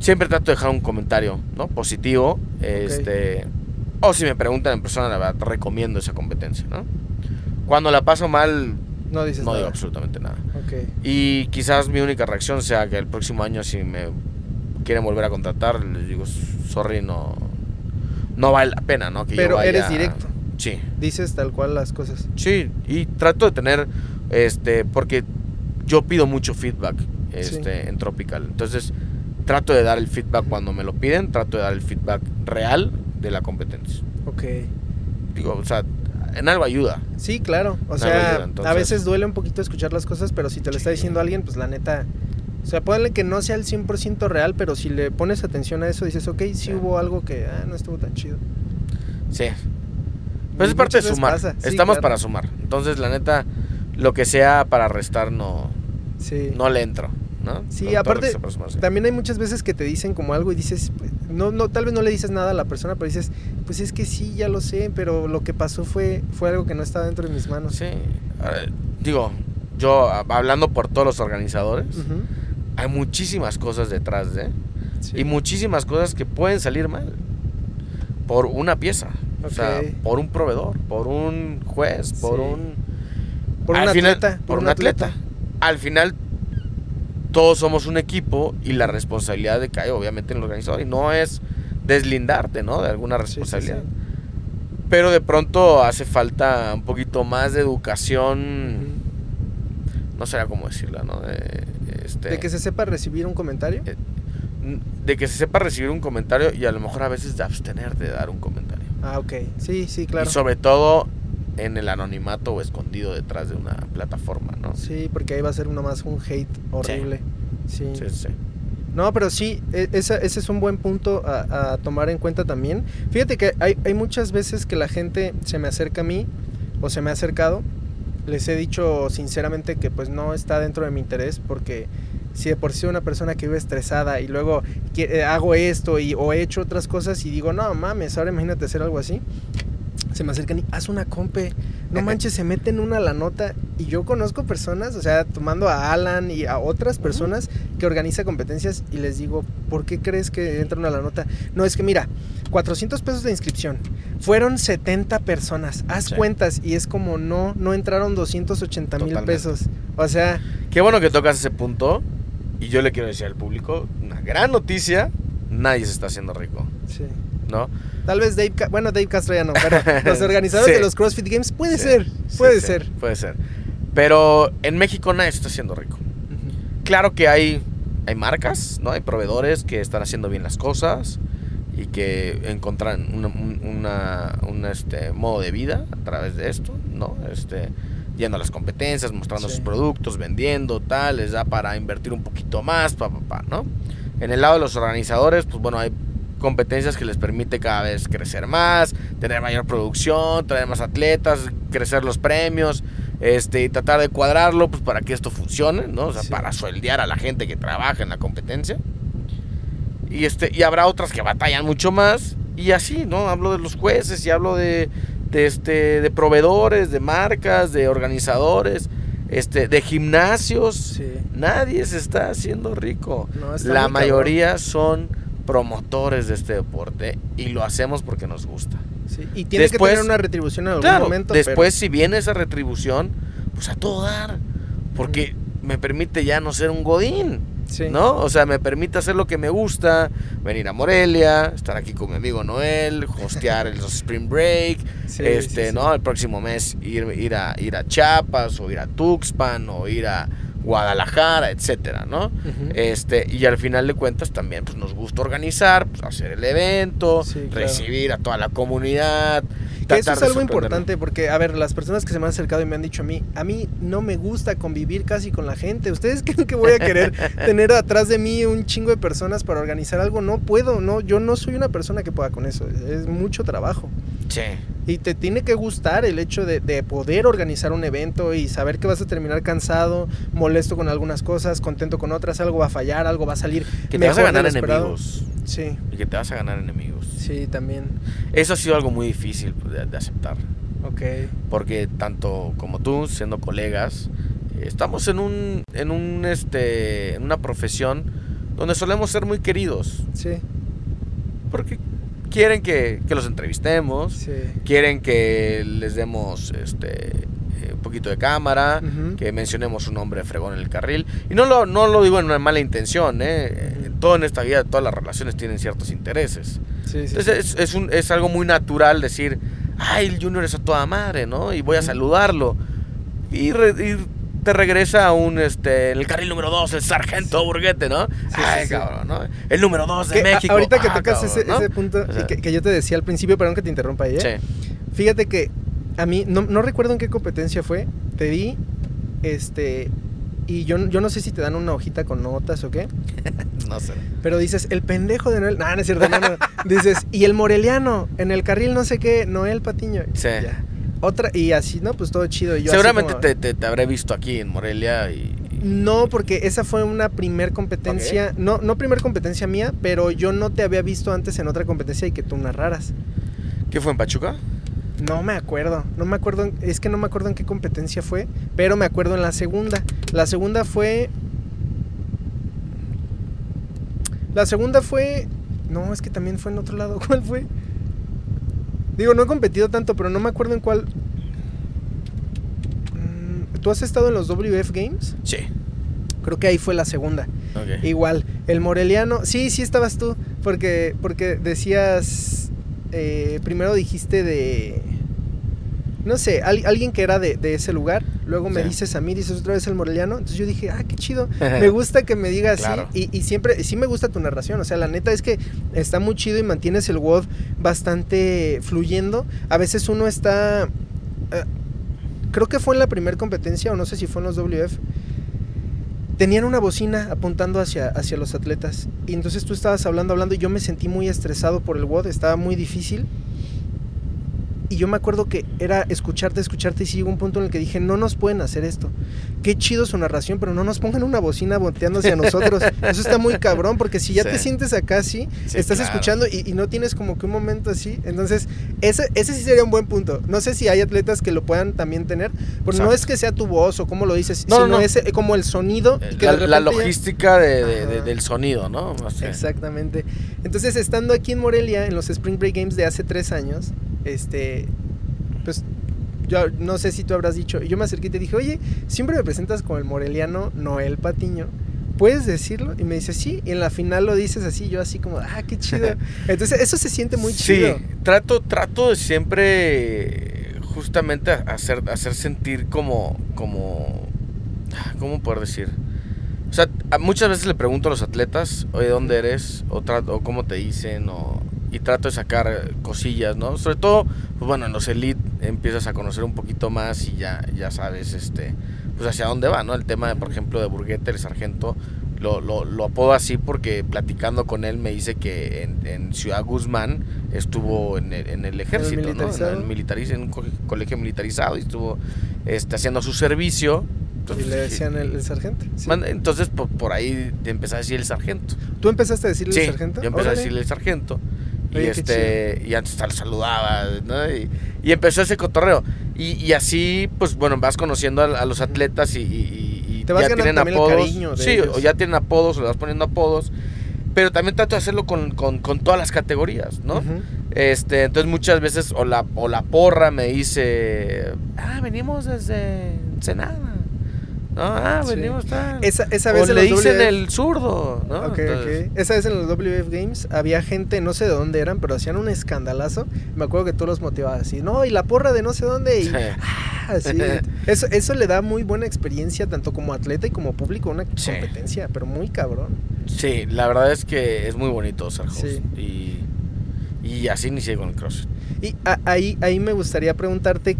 siempre trato de dejar un comentario, ¿no? Positivo, okay. O si me preguntan en persona, la verdad, recomiendo esa competencia, ¿no? Cuando la paso mal, no dices nada. No digo absolutamente nada. Okay. Y quizás mi única reacción sea que el próximo año, si me quieren volver a contratar, les digo, sorry, no vale la pena, ¿no? Que pero yo vaya... eres directo. Sí. Dices tal cual las cosas. Sí, y trato de tener, porque yo pido mucho feedback, sí, en Tropical. Entonces, trato de dar el feedback, uh-huh, cuando me lo piden, trato de dar el feedback real de la competencia. Ok. Digo, o sea, en algo ayuda. Sí, claro. O sea, ayuda, entonces... a veces duele un poquito escuchar las cosas, pero si te lo está diciendo alguien, pues la neta... O sea, puede que no sea el 100% real, pero si le pones atención a eso, dices, ok, sí, hubo algo que no estuvo tan chido. Sí. Pero es parte de sumar. Sí, estamos para sumar. Entonces, la neta, lo que sea para restar no le entro, ¿no? Sí, todo, aparte, todo sumar, sí, también hay muchas veces que te dicen como algo y dices... No, tal vez no le dices nada a la persona, pero dices, pues es que sí, ya lo sé, pero lo que pasó fue algo que no estaba dentro de mis manos. Sí, digo, yo hablando por todos los organizadores, uh-huh, hay muchísimas cosas detrás de, sí, y muchísimas cosas que pueden salir mal por una pieza, okay, o sea, por un proveedor, por un juez, por, sí, por un atleta. Al final, todos somos un equipo y la responsabilidad decae obviamente en el organizador, y no es deslindarte, ¿no?, de alguna responsabilidad. Sí. Pero de pronto hace falta un poquito más de educación, uh-huh, no sé cómo decirla, ¿no? De que se sepa recibir un comentario. De que se sepa recibir un comentario y a lo mejor a veces de abstenerte de dar un comentario. Ah, ok. Sí, claro. Y sobre todo en el anonimato o escondido detrás de una plataforma, ¿no? Sí, porque ahí va a ser uno más un hate horrible. Sí. No, pero sí, ese es un buen punto a tomar en cuenta también. Fíjate que hay muchas veces que la gente se me acerca a mí o se me ha acercado. Les he dicho sinceramente que pues no está dentro de mi interés, porque si de por sí soy una persona que vive estresada y luego hago esto o he hecho otras cosas y digo, no mames, ahora imagínate hacer algo así. se me acercan y haz una compe. No manches, se meten una la nota. Y yo conozco personas, o sea, tomando a Alan y a otras personas que organiza competencias y les digo, ¿por qué crees que entra una la nota? No, es que mira, 400 pesos de inscripción. Fueron 70 personas. Haz cuentas y es como no entraron 280 mil pesos. O sea... Qué bueno que tocas ese punto. Y yo le quiero decir al público, una gran noticia, nadie se está haciendo rico. Sí. ¿No? Tal vez Dave Castro ya no, pero los organizadores de los CrossFit Games puede ser. Pero en México nadie se está haciendo rico. Uh-huh. Claro que hay marcas, ¿no? Hay proveedores que están haciendo bien las cosas y que encuentran un modo de vida a través de esto, ¿no? Yendo a las competencias, mostrando sus productos, vendiendo, tal, les da para invertir un poquito más, ¿no? En el lado de los organizadores, pues bueno, hay competencias que les permite cada vez crecer más, tener mayor producción, traer más atletas, crecer los premios, y tratar de cuadrarlo, pues para que esto funcione, ¿no? O sea, para sueldear a la gente que trabaja en la competencia. Y habrá otras que batallan mucho más, y así, ¿no? Hablo de los jueces y hablo de proveedores, de marcas, de organizadores, de gimnasios. Nadie se está haciendo rico. No, está la mayoría cabrón. Son promotores de este deporte y lo hacemos porque nos gusta. Sí. Y tiene que tener una retribución en algún momento. Después, pero... si viene esa retribución, pues a todo dar, porque me permite ya no ser un godín, ¿no? O sea, me permite hacer lo que me gusta, venir a Morelia, estar aquí con mi amigo Noel, hostear los Spring Break, ¿no? El próximo mes ir a Chiapas o ir a Tuxpan o ir a Guadalajara, etcétera, ¿no? Uh-huh. Y al final de cuentas también pues nos gusta organizar, pues, hacer el evento, recibir a toda la comunidad. Que eso es algo importante porque, a ver, las personas que se me han acercado y me han dicho a mí no me gusta convivir casi con la gente. ¿Ustedes creen que voy a querer tener atrás de mí un chingo de personas para organizar algo? No puedo, no, yo no soy una persona que pueda con eso, es mucho trabajo. Sí. Y te tiene que gustar el hecho de poder organizar un evento y saber que vas a terminar cansado, molesto con algunas cosas, contento con otras, algo va a fallar, algo va a salir. Que te vas a ganar enemigos. Sí. Y que te vas a ganar enemigos. Sí, también. Eso ha sido algo muy difícil de aceptar. Ok. Porque tanto como tú, siendo colegas, estamos en una profesión donde solemos ser muy queridos. Sí. Porque... quieren que los entrevistemos, quieren que les demos un poquito de cámara, que mencionemos un hombre fregón en el carril. Y no lo digo en una mala intención, Todo en esta vida, todas las relaciones tienen ciertos intereses. Entonces es algo muy natural decir, ay, el Junior es a toda madre, ¿no? Y voy a saludarlo. Y te regresa a el carril número 2, el sargento Burguete, ¿no? Ay, cabrón, ¿no? El número 2 de México. Ahorita que tocas cabrón, ese punto, o sea, que yo te decía al principio, perdón que te interrumpa ahí, Fíjate que a mí, no recuerdo en qué competencia fue, te di, y yo no sé si te dan una hojita con notas o qué. No sé. Pero dices, el pendejo de Noel, no es cierto, no. Dices, y el moreliano, en el carril no sé qué, Noel Patiño. Sí. Ya. Otra, y así, ¿no? Pues todo chido. Yo seguramente como... te habré visto aquí en Morelia y... No, porque esa fue una primer competencia, okay. No primer competencia mía, pero yo no te había visto antes en otra competencia y que tú narraras. ¿Qué fue, en Pachuca? No me acuerdo, es que no me acuerdo en qué competencia fue, pero me acuerdo en la segunda. La segunda fue... No, es que también fue en otro lado. ¿Cuál fue? Digo, no he competido tanto, pero no me acuerdo en cuál... ¿Tú has estado en los WF Games? Sí. Creo que ahí fue la segunda. Okay. Igual, el moreliano... Sí estabas tú, porque decías... primero dijiste de... No sé, alguien que era de ese lugar. Luego me dices a mí, dices otra vez el moreliano. Entonces yo dije, qué chido. Me gusta que me digas claro. y siempre, sí me gusta tu narración. O sea, la neta es que está muy chido y mantienes el WOD bastante fluyendo. A veces uno está... creo que fue en la primera competencia, o no sé si fue en los WF. Tenían una bocina apuntando hacia los atletas. Y entonces tú estabas hablando y yo me sentí muy estresado por el WOD. Estaba muy difícil. Y yo me acuerdo que era escucharte y llegó un punto en el que dije, no nos pueden hacer esto. qué chido su narración, pero no nos pongan una bocina volteando hacia nosotros. Eso está muy cabrón, porque si ya te sientes acá así, estás escuchando y no tienes como que un momento así. Entonces, ese sí sería un buen punto. No sé si hay atletas que lo puedan también tener, pero no es que sea tu voz o cómo lo dices, no, sino es como el sonido. Que la logística del sonido, ¿no? O sea. Exactamente. Entonces, estando aquí en Morelia, en los Spring Break Games de hace 3 años, pues... Yo no sé si tú habrás dicho, yo me acerqué y te dije, oye, siempre me presentas como el moreliano Noel Patiño, ¿puedes decirlo? Y me dice, sí, y en la final lo dices así, yo así como, ah, qué chido. Entonces eso se siente muy chido. Sí, trato de siempre justamente hacer sentir como, ¿cómo poder decir? O sea, muchas veces le pregunto a los atletas, oye, ¿dónde eres? O cómo te dicen, y trato de sacar cosillas, ¿no? Sobre todo, pues bueno, en los elite empiezas a conocer un poquito más y ya sabes, pues hacia dónde va, ¿no? El tema, por ejemplo, de Burguete, el sargento, lo apodo así porque platicando con él me dice que en Ciudad Guzmán estuvo en el ejército, ¿no? En un colegio militarizado y estuvo haciendo su servicio. Entonces, y le decían el sargento. Sí. Entonces, por ahí empecé a decir el sargento. ¿Tú empezaste a decirle el sargento? Yo empecé a decirle el sargento. Y oye, y antes tal saludaba, ¿no? Y empezó ese cotorreo. Y así, pues bueno, vas conociendo a los atletas y te vas ya tienen apodos. El cariño de ellos. O ya tienen apodos, o le vas poniendo apodos. Pero también trato de hacerlo con todas las categorías, ¿no? Uh-huh. Entonces muchas veces, o la porra me dice, venimos desde Ensenada. No, venimos tal. Esa vez o le dicen el zurdo, ¿no? Okay. Esa vez en los WF Games había gente, no sé de dónde eran, pero hacían un escandalazo. Me acuerdo que tú los motivabas así, no, y la porra de no sé dónde. Y, así. Eso le da muy buena experiencia, tanto como atleta y como público, una competencia, pero muy cabrón. Sí, la verdad es que es muy bonito ser host. Sí. Y así inicié con el CrossFit. Y ahí me gustaría preguntarte,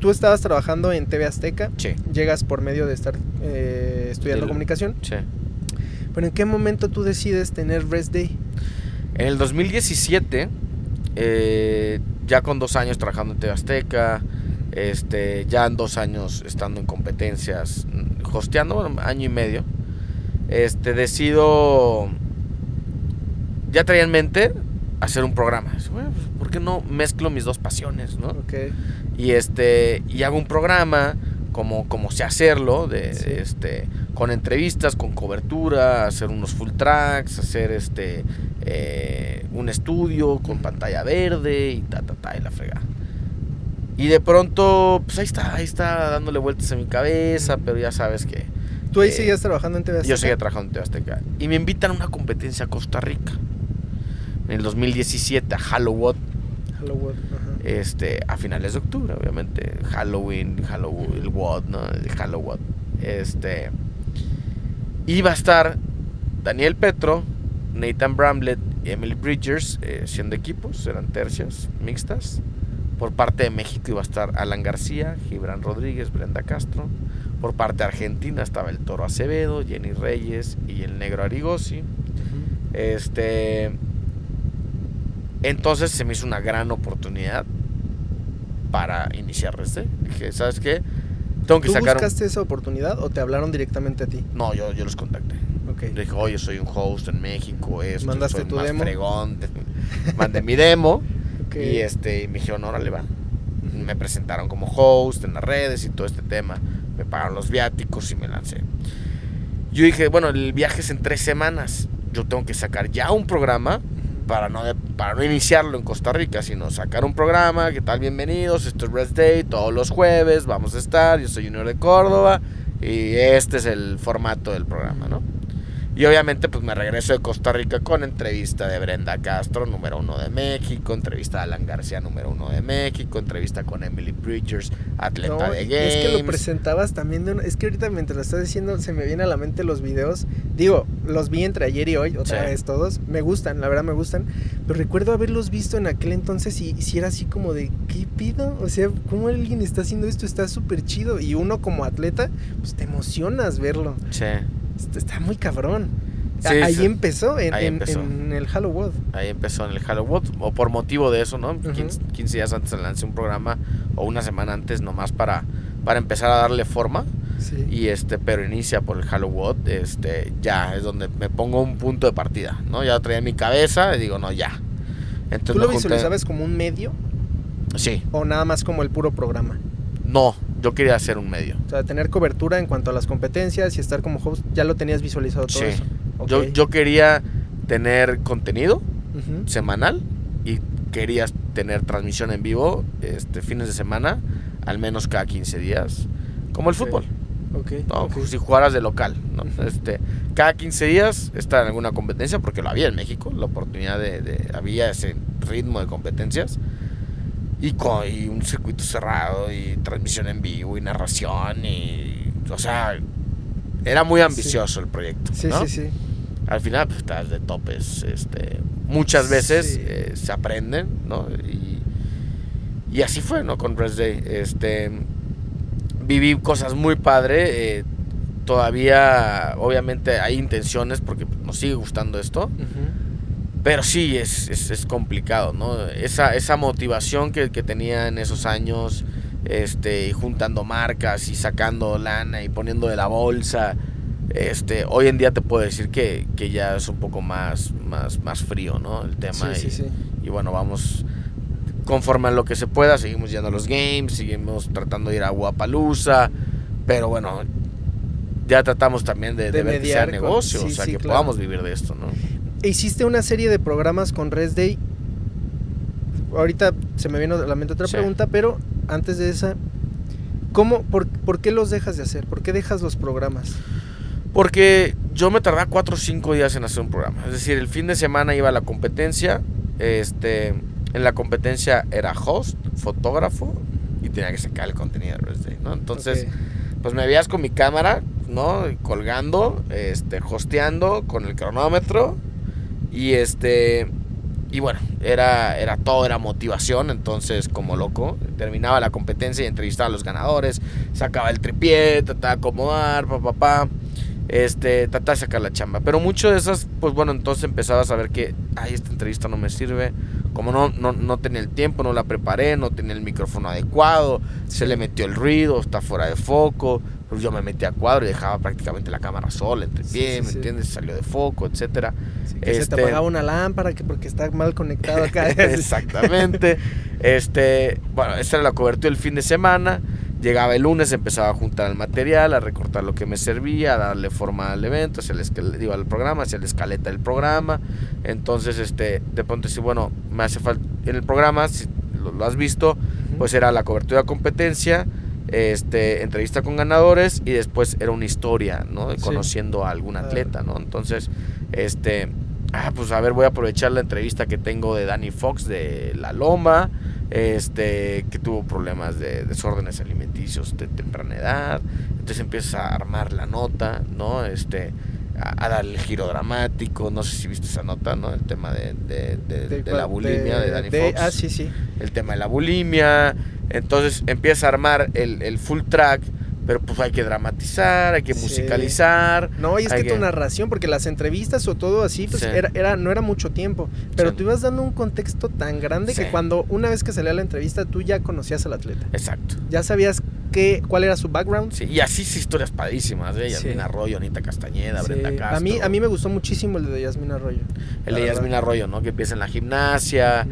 tú estabas trabajando en TV Azteca, llegas por medio de estar estudiando comunicación. Sí. Pero ¿en qué momento tú decides tener Rest Day? En el 2017, ya con 2 años trabajando en TV Azteca, ya en 2 años estando en competencias, hosteando, bueno, 1.5 años, decido, ya traía en mente hacer un programa. Bueno, pues, ¿por qué no mezclo mis 2 pasiones, no? Okay. Y hago un programa como sé hacerlo, con entrevistas, con cobertura, hacer unos full tracks, hacer un estudio con pantalla verde y y la fregada. Y de pronto, pues ahí está dándole vueltas en mi cabeza, pero ya sabes que... ¿Tú ahí seguías trabajando en TV Azteca? Yo seguía trabajando en TV Azteca. Y me invitan a una competencia a Costa Rica. En el 2017, a Halloween, ajá. A finales de octubre, obviamente. Halloween, el WOD, ¿no? El Halloween. Iba a estar Daniel Petro, Nathan Bramlett y Emily Bridgers, siendo equipos, eran tercias mixtas. Por parte de México iba a estar Alan García, Gibran Rodríguez, Brenda Castro. Por parte de Argentina estaba el Toro Acevedo, Jenny Reyes y el Negro Arigosi. Uh-huh. Entonces se me hizo una gran oportunidad para iniciar Rest Day. Dije, ¿sabes qué? Tengo que ¿Tú sacar buscaste esa oportunidad o te hablaron directamente a ti? No, yo los contacté. Okay. Dije, oye, soy un host en México, ¿Mandaste tu demo? Fregón. Mandé mi demo. Okay. Y me dijeron, órale, va. Me presentaron como host en las redes y todo este tema. Me pagaron los viáticos y me lancé. Yo dije, bueno, el viaje es en 3 semanas. Yo tengo que sacar ya un programa. Para no iniciarlo en Costa Rica, sino sacar un programa, ¿qué tal? Bienvenidos, esto es Rest Day, todos los jueves vamos a estar, yo soy Junior de Córdoba y este es el formato del programa, ¿no? Y obviamente pues me regreso de Costa Rica con entrevista de Brenda Castro, número 1 de México, entrevista de Alan García, número 1 de México, entrevista con Emily Bridgers, atleta de Games. Es que lo presentabas también, es que ahorita mientras lo estás diciendo se me vienen a la mente los videos, digo, los vi entre ayer y hoy, otra vez todos, me gustan, la verdad me gustan, pero recuerdo haberlos visto en aquel entonces y si era así como de, ¿qué pido? O sea, ¿cómo alguien está haciendo esto? Está súper chido y uno como atleta, pues te emocionas verlo. Sí. Está muy cabrón. Sí, ahí empezó. En el Halloween. Ahí empezó en el Halloween. O por motivo de eso, ¿no? Uh-huh. 15 días antes lancé un programa o una semana antes nomás para empezar a darle forma. sí. Y pero inicia por el Halloween, ya es donde me pongo un punto de partida, ¿no? Ya lo traía en mi cabeza y digo, no, ya. Entonces, ¿tú lo visualizabas como un medio? Sí. ¿O nada más como el puro programa? No, yo quería hacer un medio. O sea, tener cobertura en cuanto a las competencias y estar como host, ¿ya lo tenías visualizado todo? Sí. Eso. Okay. Yo quería tener contenido semanal y quería tener transmisión en vivo fines de semana, al menos cada 15 días, como el fútbol. Okay. No, okay. Si jugaras de local, ¿no? Cada 15 días estar en alguna competencia, porque lo había en México, la oportunidad había ese ritmo de competencias. Y un circuito cerrado, y transmisión en vivo, y narración, y... O sea, era muy ambicioso el proyecto, ¿no? Sí. Al final, pues, estás de topes, muchas veces se aprenden, ¿no? Y así fue, ¿no? Con Rest Day, viví cosas muy padre, todavía, obviamente, hay intenciones, porque nos sigue gustando esto, pero sí, es complicado, ¿no? Esa motivación que tenía en esos años, y juntando marcas y sacando lana y poniendo de la bolsa, hoy en día te puedo decir que ya es un poco más frío, ¿no? El tema. Sí. Y bueno, vamos, conforme a lo que se pueda, seguimos yendo a los games, seguimos tratando de ir a Guapalooza, pero bueno, ya tratamos también de ver que sea negocio, o sea, que podamos vivir de esto, ¿no? Hiciste una serie de programas con Rest Day. Ahorita se me viene a la mente otra pregunta, pero antes de esa, ¿por qué los dejas de hacer? ¿Por qué dejas los programas? Porque yo me tardaba 4 o 5 días en hacer un programa. Es decir, el fin de semana iba a la competencia. En la competencia era host, fotógrafo, y tenía que sacar el contenido de Rest Day, ¿no? Entonces, pues me veías con mi cámara, ¿no? Colgando, hosteando con el cronómetro. Y bueno, era todo, era motivación, entonces como loco, terminaba la competencia y entrevistaba a los ganadores, sacaba el tripié, trataba de acomodar, trataba de sacar la chamba, pero mucho de esas, pues bueno, entonces empezaba a saber que, esta entrevista no me sirve, como no tenía el tiempo, no la preparé, no tenía el micrófono adecuado, se le metió el ruido, está fuera de foco, pues yo me metí a cuadro y dejaba prácticamente la cámara sola, entre pie, ¿me entiendes? Salió de foco, etcétera. Sí, que se te apagaba una lámpara porque está mal conectado acá. Exactamente. Bueno, esta era la cobertura del fin de semana. Llegaba el lunes, empezaba a juntar el material, a recortar lo que me servía, a darle forma al evento, iba al programa, hacia la escaleta del programa. Entonces, de pronto decía, bueno, me hace falta... En el programa, si lo has visto, pues era la cobertura de competencia, entrevista con ganadores, y después era una historia, ¿no? De conociendo a algún atleta, ¿no? Entonces, pues a ver, voy a aprovechar la entrevista que tengo de Danny Fox de La Loma, que tuvo problemas de desórdenes alimenticios de temprana edad. Entonces empiezas a armar la nota, ¿no? A darle giro dramático. No sé si viste esa nota, ¿no? El tema de la bulimia de Danny Fox. Sí. El tema de la bulimia. Entonces empiezas a armar el full track, pero pues hay que dramatizar, hay que musicalizar. No, y es que tu narración, porque las entrevistas o todo así, pues no era mucho tiempo, pero tú ibas dando un contexto tan grande que cuando una vez que salía la entrevista, tú ya conocías al atleta. Exacto. Ya sabías cuál era su background. Sí, y así historias padrísimas, de Yasmin Arroyo, Anita Castañeda, Brenda Castro. A mí me gustó muchísimo el de Yasmin Arroyo. El de Yasmin Arroyo, ¿no? Que empieza en la gimnasia.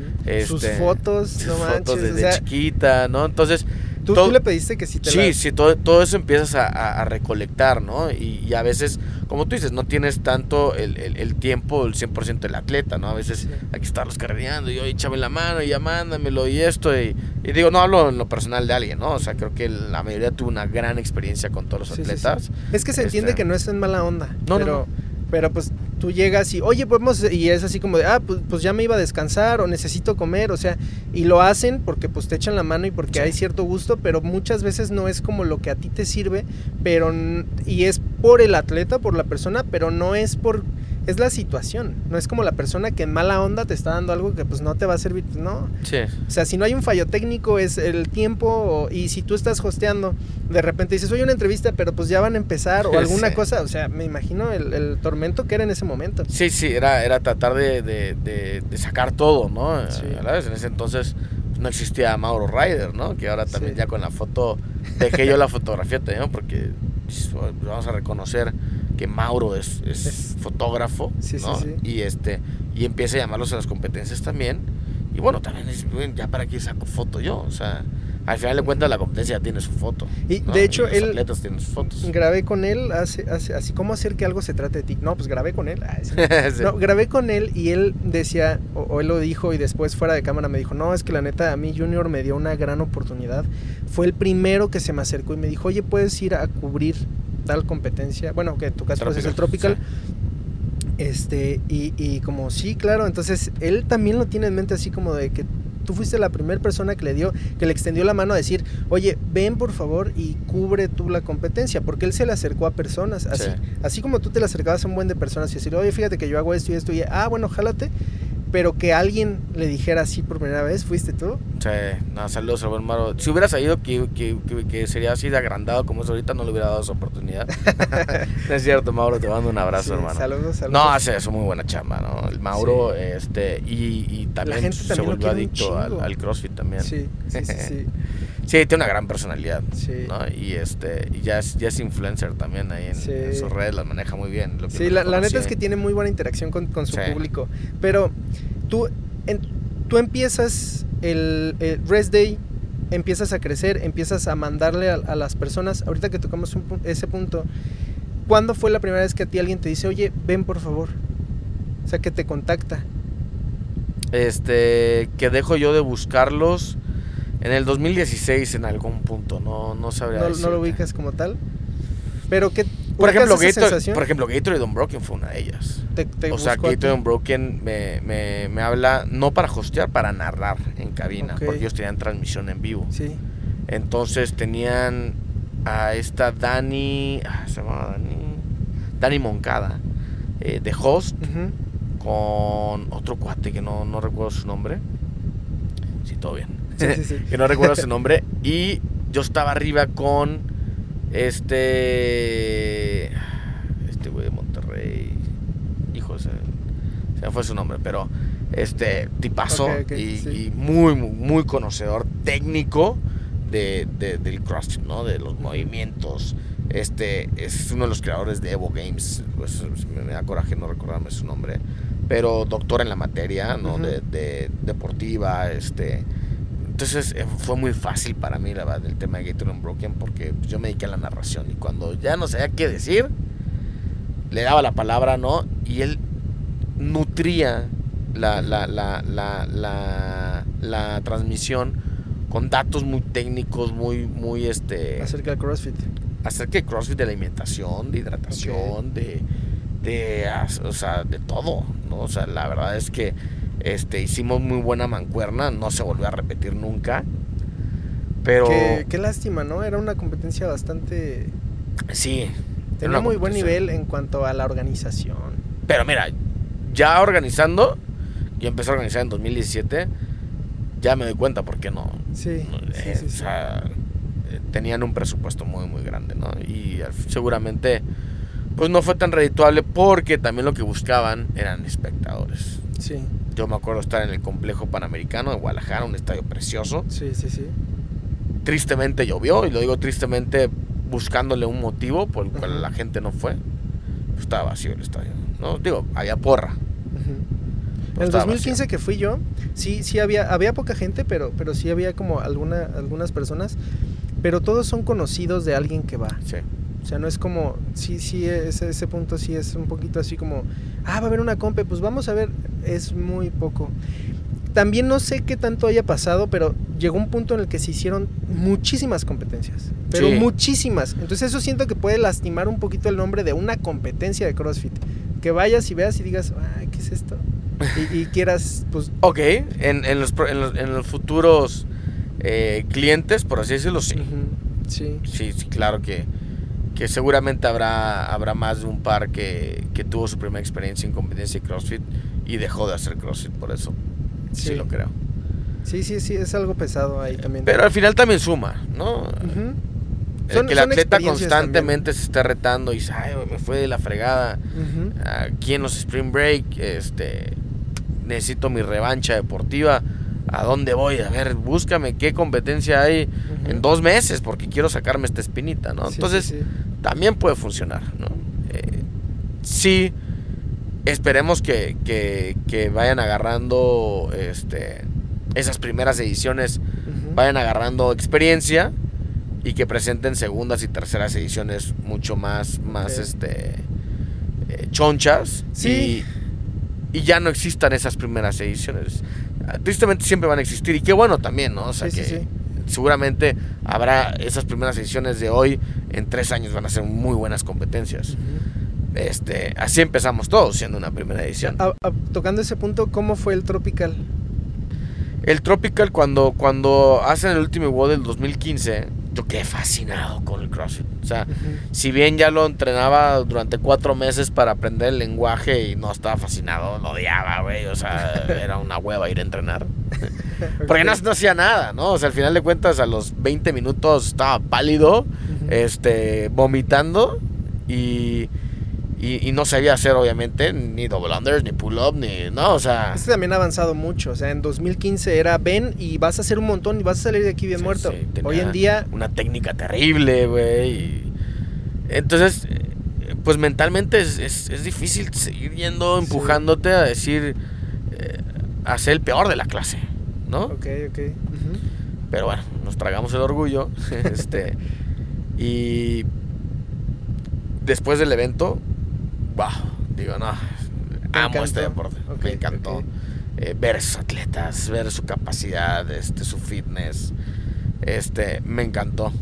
Sus fotos, no manches. Fotos desde chiquita, ¿no? Entonces... ¿Tú le pediste que sí te la...? Sí, todo eso empiezas a recolectar, ¿no? Y a veces, como tú dices, no tienes tanto el tiempo, el 100% del atleta, ¿no? A veces hay que estarlos carreando, y échame la mano, y ya mándamelo, y esto, y digo, no hablo en lo personal de alguien, ¿no? O sea, creo que la mayoría tuvo una gran experiencia con todos los atletas. Sí. Es que se entiende que no es en mala onda, pero pues tú llegas y, oye, podemos, y es así como de, pues ya me iba a descansar o necesito comer, o sea, y lo hacen porque pues te echan la mano y porque hay cierto gusto, pero muchas veces no es como lo que a ti te sirve, pero, y es por el atleta, por la persona, pero no es es la situación, no es como la persona que en mala onda te está dando algo que pues no te va a servir, no. Sí. O sea, si no hay un fallo técnico es el tiempo, y si tú estás hosteando, de repente dices, oye, una entrevista, pero pues ya van a empezar, o alguna cosa, o sea, me imagino el tormento que era en ese momento. Sí, era tratar de sacar todo, ¿no? Sí. ¿Verdad? En ese entonces no existía Mauro Ryder, ¿no? Que ahora también ya con la foto, dejé yo la fotografía también, porque vamos a reconocer que Mauro es fotógrafo, sí, ¿no? Sí, sí. Y empieza a llamarlos a las competencias también. Y bueno, también es, ya para qué saco foto yo, o sea, al final de cuentas la competencia ya tiene su foto. Y ¿no? de hecho los atletas tienen sus fotos. Grabé con él, así como hacer que algo se trate de ti. No, pues grabé con él. Ah, sí. Sí. No, grabé con él y él decía, o él lo dijo y después fuera de cámara me dijo, no, es que la neta a mí Junior me dio una gran oportunidad. Fue el primero que se me acercó y me dijo, oye, puedes ir a cubrir tal competencia. Bueno, que en tu caso es el Tropical. Sí. Y como sí, claro, entonces él también lo tiene en mente así como de que tú fuiste la primera persona que le extendió la mano a decir, oye, ven por favor y cubre tú la competencia, porque él se le acercó a personas, así, sí. Así como tú te le acercabas a un buen de personas y decir, oye, fíjate que yo hago esto y esto, y bueno, jálate, pero que alguien le dijera así por primera vez, ¿fuiste tú? Sí, no, saludos al buen Mauro. Si hubiera sabido que sería así de agrandado como es ahorita, no le hubiera dado esa oportunidad. No es cierto, Mauro, te mando un abrazo, sí, hermano. Saludos. No, hace eso, muy buena chamba, ¿no? El Mauro, sí. Y también se volvió adicto al CrossFit también. Sí, sí, sí. Sí. Sí, tiene una gran personalidad, sí, ¿no? Y ya es influencer también ahí sí, en sus redes, las maneja muy bien. Lo que sí, la neta es que tiene muy buena interacción con su sí, público. Pero tú empiezas el Rest Day, empiezas a crecer, empiezas a mandarle a las personas. Ahorita que tocamos ese punto, ¿cuándo fue la primera vez que a ti alguien te dice, oye, ven por favor? O sea, que te contacta. Que dejo yo de buscarlos. En el 2016 en algún punto, no sabría decir. ¿No lo ubicas como tal? Pero que por ejemplo, Gatorade Unbroken fue una de ellas. O sea, Gatorade Unbroken me habla, no para hostear, para narrar en cabina, okay, porque ellos tenían transmisión en vivo. Sí. Entonces tenían a esta Dani Moncada, de host, uh-huh, con otro cuate que no recuerdo su nombre. Sí, todo bien. Sí. Que no recuerdo su nombre. Y yo estaba arriba con este güey de Monterrey. Hijo, se me fue su nombre, pero tipazo, okay, y, sí, y muy, muy, muy conocedor técnico del CrossFit, ¿no? De los movimientos. Es uno de los creadores de Evo Games. Pues, me da coraje no recordarme su nombre, pero doctor en la materia, ¿no? Uh-huh. De deportiva, Entonces fue muy fácil para mí, la verdad, el tema de Gatorade Unbroken, porque yo me dediqué a la narración y cuando ya no sabía qué decir, le daba la palabra, ¿no? Y él nutría la transmisión con datos muy técnicos, muy, muy acerca del CrossFit. Acerca del CrossFit, de la alimentación, de hidratación, okay, o sea, de todo, ¿no? O sea, la verdad es que hicimos muy buena mancuerna, no se volvió a repetir nunca, pero... Qué lástima, ¿no? Era una competencia bastante... Sí. Tenía muy buen nivel en cuanto a la organización. Pero mira, ya organizando, yo empecé a organizar en 2017, ya me doy cuenta por qué no. Sí, sí. O sea, tenían un presupuesto muy, muy grande, ¿no? Y seguramente, pues no fue tan redituable porque también lo que buscaban eran espectadores. Sí. Yo me acuerdo estar en el complejo panamericano de Guadalajara, un estadio precioso. Sí, sí, sí. Tristemente llovió, y lo digo tristemente buscándole un motivo por el cual, uh-huh, la gente no fue. Pues estaba vacío el estadio, ¿no? Digo, había porra. Uh-huh. En el 2015 vacío, que fui yo, sí había poca gente, pero sí había como algunas personas, pero todos son conocidos de alguien que va. Sí. O sea, no es como, sí, ese punto sí es un poquito así como, va a haber una compe, pues vamos a ver, es muy poco. También no sé qué tanto haya pasado, pero llegó un punto en el que se hicieron muchísimas competencias, pero sí, muchísimas. Entonces eso siento que puede lastimar un poquito el nombre de una competencia de CrossFit. Que vayas y veas y digas, ¿qué es esto? Y quieras, pues... Ok, en los futuros clientes, por así decirlo, sí. Uh-huh. Sí. Sí, claro que seguramente habrá más de un par que tuvo su primera experiencia en competencia de CrossFit y dejó de hacer CrossFit por eso, sí lo creo. Sí, es algo pesado ahí también. Pero al final también suma, ¿no? Uh-huh. Que el atleta constantemente también se está retando y dice, me fue de la fregada, uh-huh, aquí en los Spring Break, necesito mi revancha deportiva. ¿A dónde voy? A ver, búscame qué competencia hay, uh-huh, en 2 meses, porque quiero sacarme esta espinita, ¿no? Sí, entonces, también puede funcionar, ¿no? Sí, esperemos que vayan agarrando esas primeras ediciones, uh-huh, vayan agarrando experiencia y que presenten segundas y terceras ediciones mucho más sí, chonchas, sí, y ya no existan esas primeras ediciones. Tristemente siempre van a existir, y qué bueno también, ¿no? O sea, sí, que sí, sí, seguramente habrá esas primeras ediciones de hoy, en 3 años van a ser muy buenas competencias. Uh-huh. Así empezamos todos, siendo una primera edición. Tocando ese punto, ¿cómo fue el Tropical? El Tropical, cuando hacen el Ultimate WOD del 2015, yo quedé fascinado con el CrossFit. O sea, uh-huh, si bien ya lo entrenaba durante 4 meses para aprender el lenguaje y no estaba fascinado, lo odiaba, güey. O sea, era una hueva ir a entrenar. Okay. Porque no hacía nada, ¿no? O sea, al final de cuentas, a los 20 minutos estaba pálido, uh-huh, vomitando y no sabía hacer, obviamente, ni double unders, ni pull up, ni... No, o sea... también ha avanzado mucho. O sea, en 2015 era ven y vas a hacer un montón y vas a salir de aquí bien, sí, muerto. Sí, hoy en día... una técnica terrible, güey. Entonces, pues mentalmente es difícil seguir yendo, empujándote, sí, a decir... a ser el peor de la clase, ¿no? Ok. Uh-huh. Pero bueno, nos tragamos el orgullo. Y... después del evento... wow, digo, no, amo este deporte, okay, me encantó, okay. Ver sus atletas, ver su capacidad, su fitness, me encantó.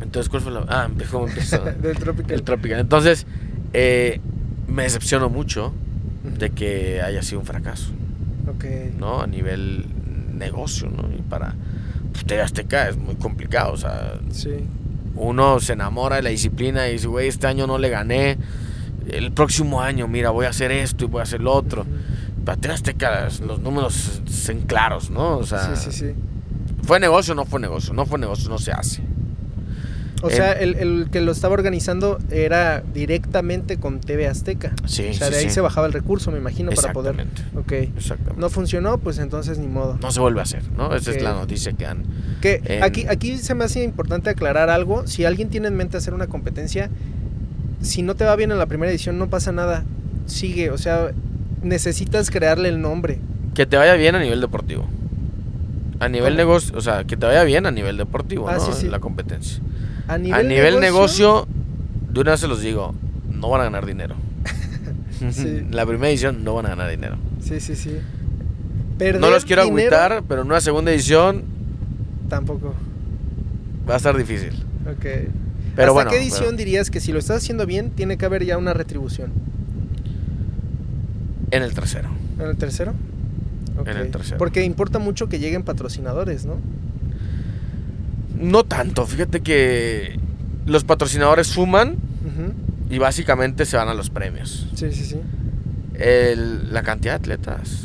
Entonces, ¿cuál fue la...? Ah, empezó del Tropical. El Tropical. Entonces, me decepcionó mucho de que haya sido un fracaso, okay, ¿no? A nivel negocio, ¿no? Y para TV Azteca es muy complicado, o sea, sí, uno se enamora de la disciplina y dice, güey, este año no le gané, el próximo año, mira, voy a hacer esto y voy a hacer lo otro. Uh-huh. Para TV Azteca los números son claros, ¿no? O sea, sí. ¿Fue negocio o no fue negocio? No fue negocio, no se hace. O sea, el que lo estaba organizando era directamente con TV Azteca. Sí, o sea, sí, de ahí sí, se bajaba el recurso, me imagino, para poder... Okay. Exactamente. No funcionó, pues entonces ni modo. No se vuelve a hacer, ¿no? Okay. Esa es la noticia que han... Aquí se me hace importante aclarar algo. Si alguien tiene en mente hacer una competencia, si no te va bien en la primera edición, no pasa nada. Sigue, o sea, necesitas crearle el nombre. Que te vaya bien a nivel deportivo. A nivel negocio, o sea, que te vaya bien a nivel deportivo, ¿no? Sí. La competencia. A nivel negocio, de una vez se los digo, no van a ganar dinero. Sí. La primera edición no van a ganar dinero. Sí. Perder no los quiero agüitar, pero en una segunda edición... tampoco. Va a estar difícil. Ok. Pero ¿hasta qué edición dirías que si lo estás haciendo bien, tiene que haber ya una retribución? En el tercero. ¿En el tercero? Okay. En el tercero. Porque importa mucho que lleguen patrocinadores, ¿no? No tanto, fíjate que los patrocinadores suman, uh-huh, y básicamente se van a los premios. Sí. La cantidad de atletas.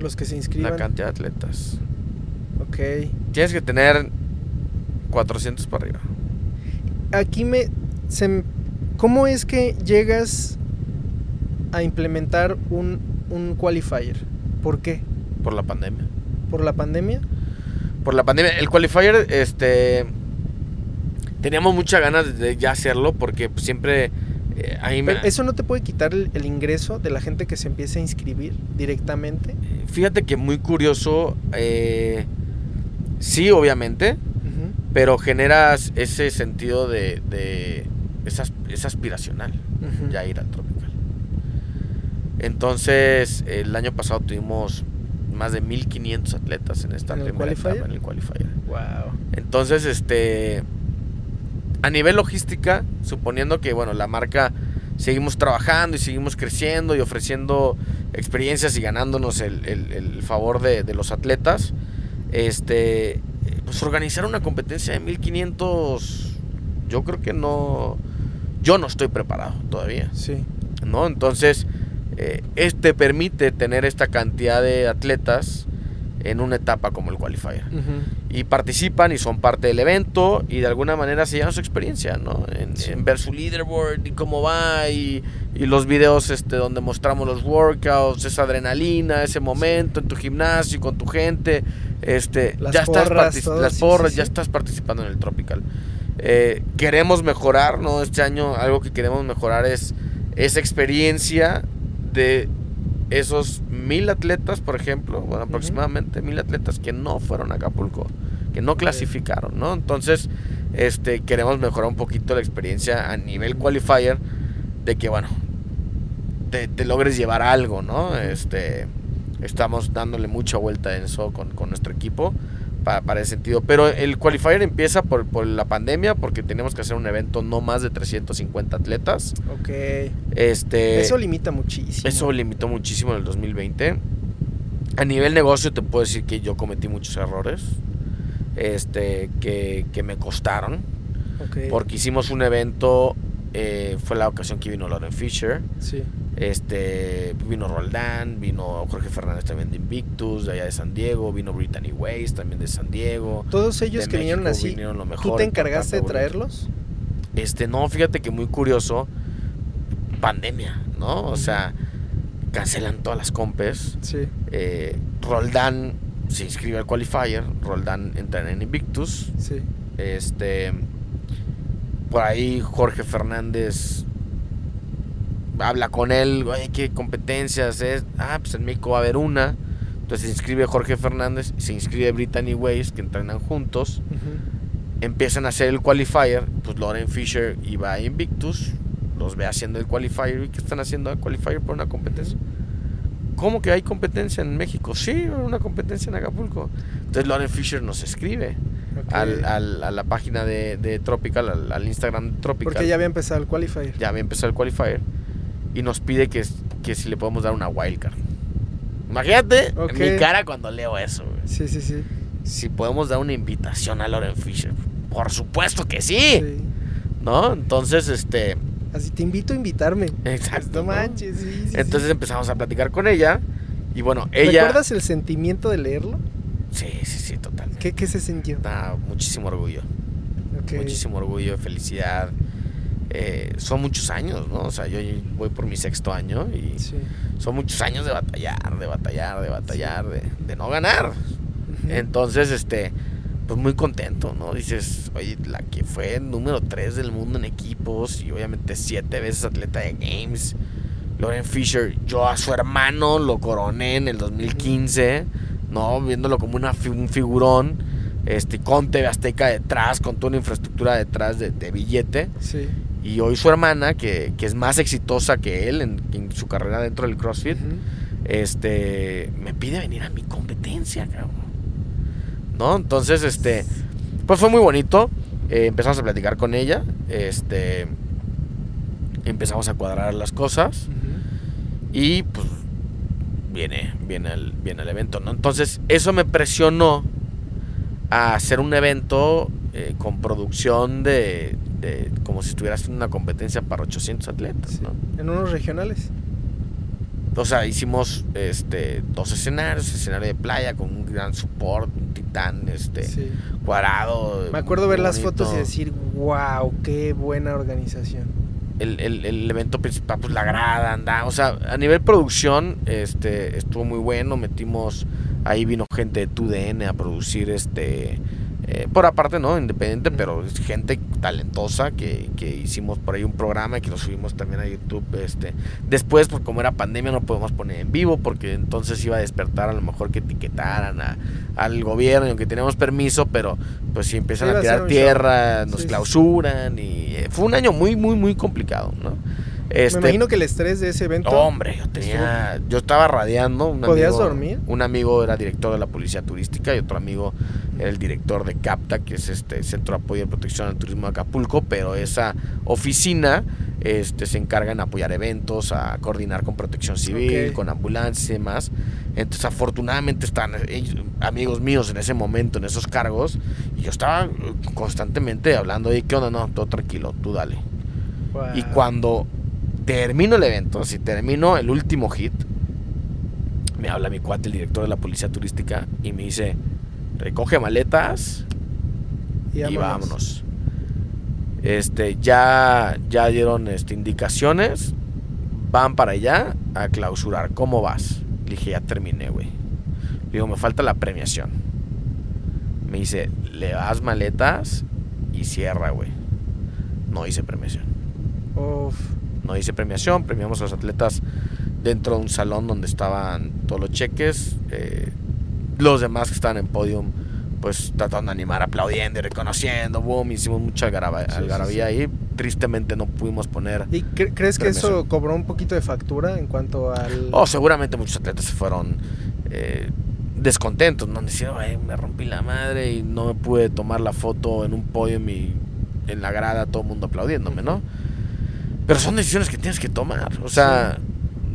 Los que se inscriban. La cantidad de atletas. Ok. Tienes que tener 400 para arriba. ¿Cómo es que llegas a implementar un qualifier? ¿Por qué? Por la pandemia. ¿Por la pandemia? Por la pandemia, el qualifier, teníamos muchas ganas de ya hacerlo porque siempre ahí me... ¿Eso no te puede quitar el ingreso de la gente que se empieza a inscribir directamente? Fíjate que muy curioso, sí, obviamente, uh-huh, pero generas ese sentido de es aspiracional, uh-huh, ya ir al Tropical. Entonces, el año pasado tuvimos más de 1,500 atletas en esta primera etapa en el qualifier. Wow. Entonces, a nivel logística, suponiendo que, bueno, la marca seguimos trabajando y seguimos creciendo y ofreciendo experiencias y ganándonos el favor de los atletas, pues organizar una competencia de 1,500, yo creo que no, yo no estoy preparado todavía. Sí. ¿No? Entonces, permite tener esta cantidad de atletas en una etapa como el qualifier, uh-huh, y participan y son parte del evento y de alguna manera se llevan su experiencia, ¿no? En ver su leaderboard y cómo va y los videos donde mostramos los workouts, esa adrenalina, ese momento, sí, en tu gimnasio con tu gente, las porras, ya estás participando en el Tropical. Queremos mejorar, ¿no? Este año algo que queremos mejorar es esa experiencia de esos 1,000 atletas, por ejemplo, bueno, aproximadamente 1,000 atletas que no fueron a Acapulco, que no clasificaron, ¿no? Entonces, queremos mejorar un poquito la experiencia a nivel qualifier, de que, bueno, te logres llevar algo, ¿no? Estamos dándole mucha vuelta en eso con nuestro equipo para ese sentido. Pero el qualifier empieza por la pandemia, porque tenemos que hacer un evento no más de 350 atletas. Ok. Eso limita muchísimo. Eso limitó muchísimo en el 2020. A nivel negocio te puedo decir que yo cometí muchos errores que me costaron. Okay. Porque hicimos un evento, fue la ocasión que vino Lauren Fisher. Sí. Vino Roldán, vino Jorge Fernández también de Invictus, de allá de San Diego, vino Brittany Weiss también de San Diego. ¿Todos ellos que vinieron así, vinieron lo mejor, tú te encargaste de traerlos? No, fíjate que muy curioso, pandemia, ¿no? O sea, cancelan todas las compes. Sí. Roldán se inscribe al qualifier, Roldán entra en Invictus. Sí. Por ahí Jorge Fernández habla con él, oye, ¿qué competencias es? Pues en México va a haber una. Entonces se inscribe Jorge Fernández, se inscribe Brittany Weiss, que entrenan juntos. Empiezan a hacer el qualifier. Pues Lauren Fisher iba a Invictus, los ve haciendo el qualifier. ¿Y qué están haciendo el qualifier por una competencia? ¿Cómo que hay competencia en México? Sí, una competencia en Acapulco. Entonces Lauren Fisher nos escribe. Okay. A la página de Tropical, al Instagram de Tropical. Porque ya había empezado el qualifier. Y nos pide que si le podemos dar una wildcard. Imagínate mi cara cuando leo eso, güey. Sí, sí, sí. Si podemos dar una invitación a Lauren Fisher. Por supuesto que sí. ¿No? Entonces, así te invito a invitarme. Exacto. No manches, sí, sí. Entonces empezamos a platicar con ella. Y bueno, ella... ¿Recuerdas el sentimiento de leerlo? Sí, sí, sí, totalmente. ¿Qué se sintió? Muchísimo orgullo. Okay. Muchísimo orgullo, felicidad. Son muchos años, ¿no? O sea, yo voy por mi 6º año y son muchos años de batallar, de no ganar. Entonces, pues muy contento, ¿no? Dices, oye, la que fue número 3 del mundo en equipos y obviamente 7 veces atleta de Games, Lauren Fisher, yo a su hermano lo coroné en el 2015, ¿no? Viéndolo como un figurón, con TV Azteca detrás, con toda una infraestructura detrás de billete. Sí. Y hoy su hermana, que es más exitosa que él en su carrera dentro del CrossFit, me pide venir a mi competencia, cabrón, ¿no? Entonces, pues fue muy bonito. Empezamos a platicar con ella. Empezamos a cuadrar las cosas. Y pues viene el evento, ¿no? Entonces, eso me presionó a hacer un evento con producción de como si estuvieras en una competencia para 800 atletas, ¿no? En unos regionales. O sea, hicimos 2 escenarios, escenario de playa con un gran support, un titán, cuadrado. Me acuerdo ver bonito. Las fotos y decir, wow, qué buena organización. El evento principal, pues la grada, anda. O sea, a nivel producción, estuvo muy bueno. Metimos, ahí vino gente de TUDN a producir por aparte, ¿no? Independiente, pero es gente talentosa que hicimos por ahí un programa y que lo subimos también a YouTube. Después, por como era pandemia, no podemos poner en vivo porque entonces iba a despertar a lo mejor que etiquetaran al gobierno, aunque teníamos permiso, pero pues si empiezan a tirar tierra, nos clausuran y fue un año muy, muy, muy complicado, ¿no? Me imagino que el estrés de ese evento... Hombre, yo estaba radiando. ¿Podías dormir? Un amigo era director de la policía turística y otro amigo era el director de CAPTA, que es Centro de Apoyo y Protección al Turismo de Acapulco, pero esa oficina se encarga en apoyar eventos, a coordinar con protección civil, con ambulancias y demás. Entonces, afortunadamente están amigos míos en ese momento, en esos cargos, y yo estaba constantemente hablando, ¿qué onda? No, todo tranquilo, tú dale. Wow. Y cuando... termino el evento, si termino el último hit, me habla mi cuate, el director de la policía turística, y me dice, recoge maletas y vámonos. Ya dieron indicaciones, van para allá a clausurar. ¿Cómo vas? Le dije, ya terminé, güey. Le digo, me falta la premiación. Me dice, le das maletas y cierra, güey. No hice premiación. Uf. No hice premiación, premiamos a los atletas dentro de un salón donde estaban todos los cheques. Los demás que estaban en podium, pues trataron de animar, aplaudiendo y reconociendo. Boom, hicimos mucha algarabía ahí. Tristemente no pudimos poner. ¿Y crees que eso cobró un poquito de factura en cuanto al...? Oh, seguramente muchos atletas se fueron descontentos, ¿no? Diciendo, me rompí la madre y no me pude tomar la foto en un podium y en la grada todo el mundo aplaudiéndome, ¿no? Pero son decisiones que tienes que tomar. O sea,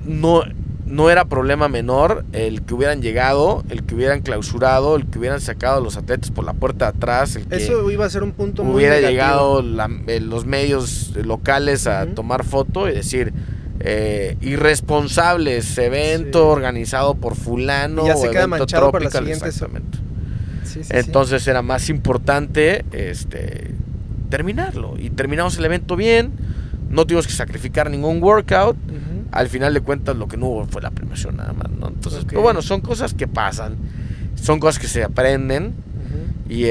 no era problema menor el que hubieran llegado, el que hubieran clausurado, el que hubieran sacado a los atletas por la puerta de atrás, el que eso iba a ser un punto muy negativo. Hubiera llegado los medios locales a tomar foto y decir, irresponsables, evento organizado por fulano, ya se queda manchado para la siguiente. Exactamente. Entonces era más importante terminarlo, y terminamos el evento bien, no tuvimos que sacrificar ningún workout. Al final de cuentas, lo que no hubo fue la premiación nada más, ¿no? Entonces, pero bueno, son cosas que pasan, son cosas que se aprenden. Y y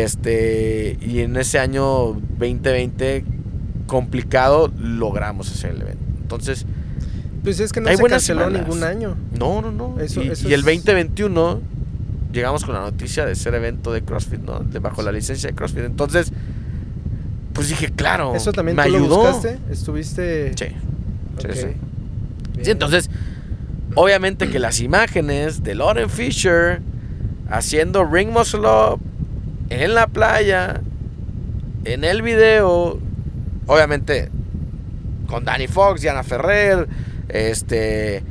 en ese año 2020 complicado logramos hacer el evento. Entonces, pues es que no se canceló ningún año. No. Eso y el 2021 llegamos con la noticia de ser evento de CrossFit, ¿no? De bajo la licencia de CrossFit. Entonces, pues dije, claro, eso también me ayudó. ¿Lo buscaste? ¿Estuviste? Sí. Sí, entonces, obviamente que las imágenes de Lauren Fisher haciendo ring muscle up en la playa, en el video, obviamente con Danny Fox, Diana Ferrer, en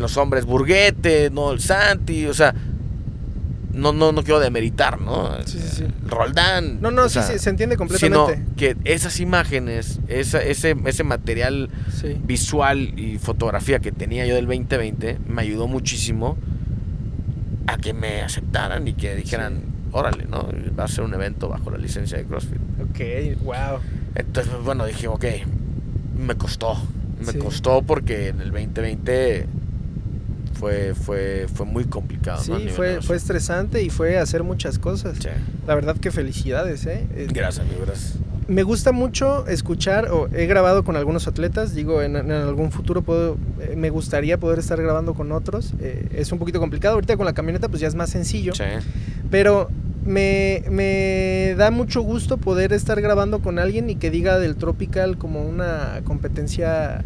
los hombres Burguete, Noel Santi, o sea, no quiero demeritar, ¿no? Sí. Roldán. No, se entiende completamente. Sino que esas imágenes, ese material visual y fotografía que tenía yo del 2020 me ayudó muchísimo a que me aceptaran y que dijeran, órale, ¿no? Va a ser un evento bajo la licencia de CrossFit. Ok, wow. Entonces, bueno, dije, ok, me costó porque en el 2020... Fue muy complicado. Sí, ¿no? fue estresante y fue hacer muchas cosas. Sí. La verdad que felicidades, ¿eh? Gracias, amigo, gracias. Me gusta mucho escuchar, he grabado con algunos atletas, digo, en algún futuro me gustaría poder estar grabando con otros. Es un poquito complicado, ahorita con la camioneta pues ya es más sencillo. Sí. Pero me da mucho gusto poder estar grabando con alguien y que diga del Tropical como una competencia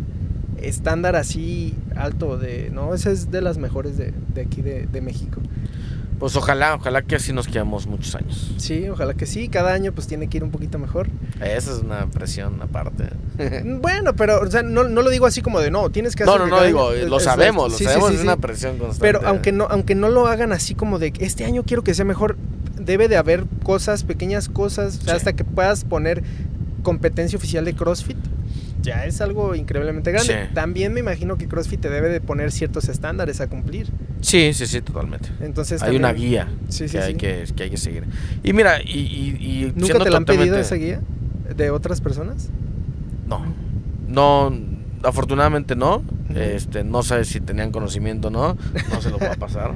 estándar así alto de, no, esa es de las mejores de aquí de México. Pues ojalá que así nos quedamos muchos años. Sí, ojalá que sí, cada año pues tiene que ir un poquito mejor. Esa es una presión aparte. Bueno, pero o sea, no lo digo así como de no, tienes que hacer. No, digo, lo sabemos, es una presión constante. Pero aunque no lo hagan así como de este año quiero que sea mejor, debe de haber cosas, pequeñas cosas, o sea, hasta que puedas poner competencia oficial de CrossFit. Ya es algo increíblemente grande. Sí. También me imagino que CrossFit te debe de poner ciertos estándares a cumplir. Sí, totalmente. Entonces hay una guía que hay que seguir. Y mira, y ¿nunca te la han pedido esa guía de otras personas? No, afortunadamente no. No sé si tenían conocimiento o no se lo va a pasar.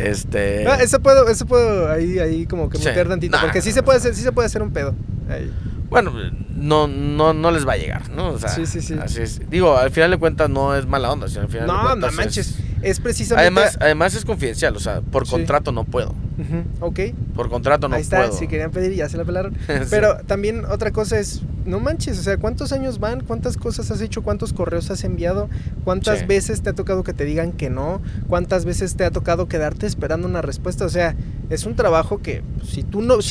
Eso puedo ahí como que meter tantito, porque sí se puede hacer un pedo ahí. Bueno, no les va a llegar, ¿no? O sea, sí. Así es. Digo, al final de cuentas no es mala onda, sino al final de cuentas no manches, es precisamente... Además es confidencial, o sea, por contrato no puedo. Uh-huh. Ok. Por contrato no puedo. Ahí está, si querían pedir ya se la pelaron. Pero también otra cosa es, no manches, o sea, ¿cuántos años van? ¿Cuántas cosas has hecho? ¿Cuántos correos has enviado? ¿Cuántas veces te ha tocado que te digan que no? ¿Cuántas veces te ha tocado quedarte esperando una respuesta? O sea, es un trabajo que si tú no, o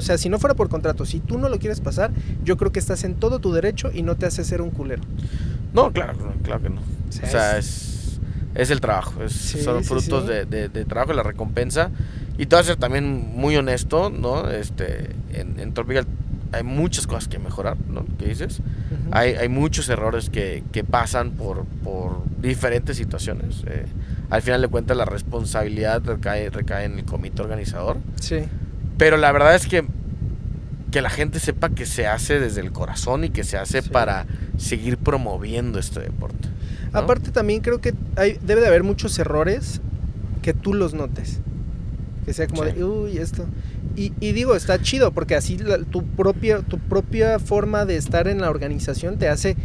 sea, si no fuera por contrato, si tú no lo quieres pasar, yo creo que estás en todo tu derecho y no te hace ser un culero. No, claro que no. O sea, es el trabajo, son frutos de trabajo, la recompensa. Y te voy a ser también muy honesto, ¿no? En Tropical hay muchas cosas que mejorar, ¿no? ¿Qué dices? Uh-huh. Hay muchos errores que pasan por diferentes situaciones. Al final de cuentas la responsabilidad recae en el comité organizador. Sí. Pero la verdad es que la gente sepa que se hace desde el corazón y que se hace para seguir promoviendo este deporte, ¿no? Aparte también creo que debe de haber muchos errores que tú los notes. que sea como sí. de, uy, esto. Y digo, está chido, porque así tu propia forma de estar en la organización te hace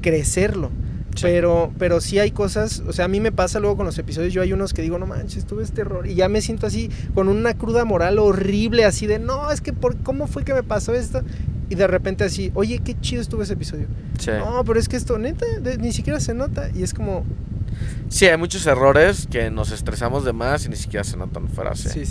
crecerlo. Sí. Pero sí hay cosas, o sea, a mí me pasa luego con los episodios, yo hay unos que digo, no manches, tuve este error, y ya me siento así, con una cruda moral horrible, así de, no, es que, ¿cómo fue que me pasó esto? Y de repente así, oye, qué chido estuvo ese episodio. Sí. No, pero es que esto, neta, ni siquiera se nota, y es como... Sí, hay muchos errores que nos estresamos de más y ni siquiera se notan fuera. Sí.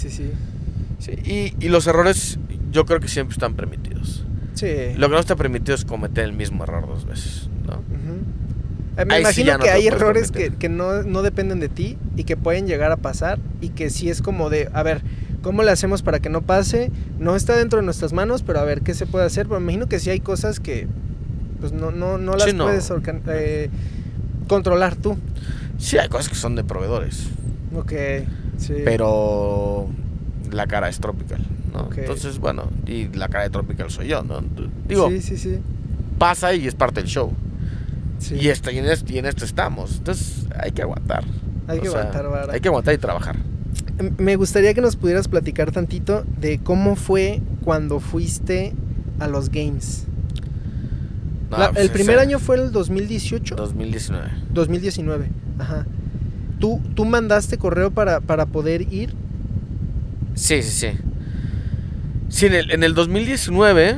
Y los errores yo creo que siempre están permitidos. Sí. Lo que no está permitido es cometer el mismo error dos veces, ¿no? Uh-huh. Me imagino que hay errores que no dependen de ti y que pueden llegar a pasar y que sí es como de, a ver, ¿cómo le hacemos para que no pase? No está dentro de nuestras manos, pero a ver, ¿qué se puede hacer? Pero me imagino que sí hay cosas que pues no las puedes controlar tú. Sí, hay cosas que son de proveedores. Ok, sí. Pero la cara es Tropical, ¿no? Okay. Entonces, bueno, y la cara de Tropical soy yo, ¿no? Digo, sí. Pasa y es parte del show. Sí. Y en esto estamos. Entonces, hay que aguantar. Hay que aguantar y trabajar. Me gustaría que nos pudieras platicar tantito de cómo fue cuando fuiste a los Games. El primer año fue el 2018. 2019, ajá. ¿Tú mandaste correo para poder ir? Sí. Sí, en el 2019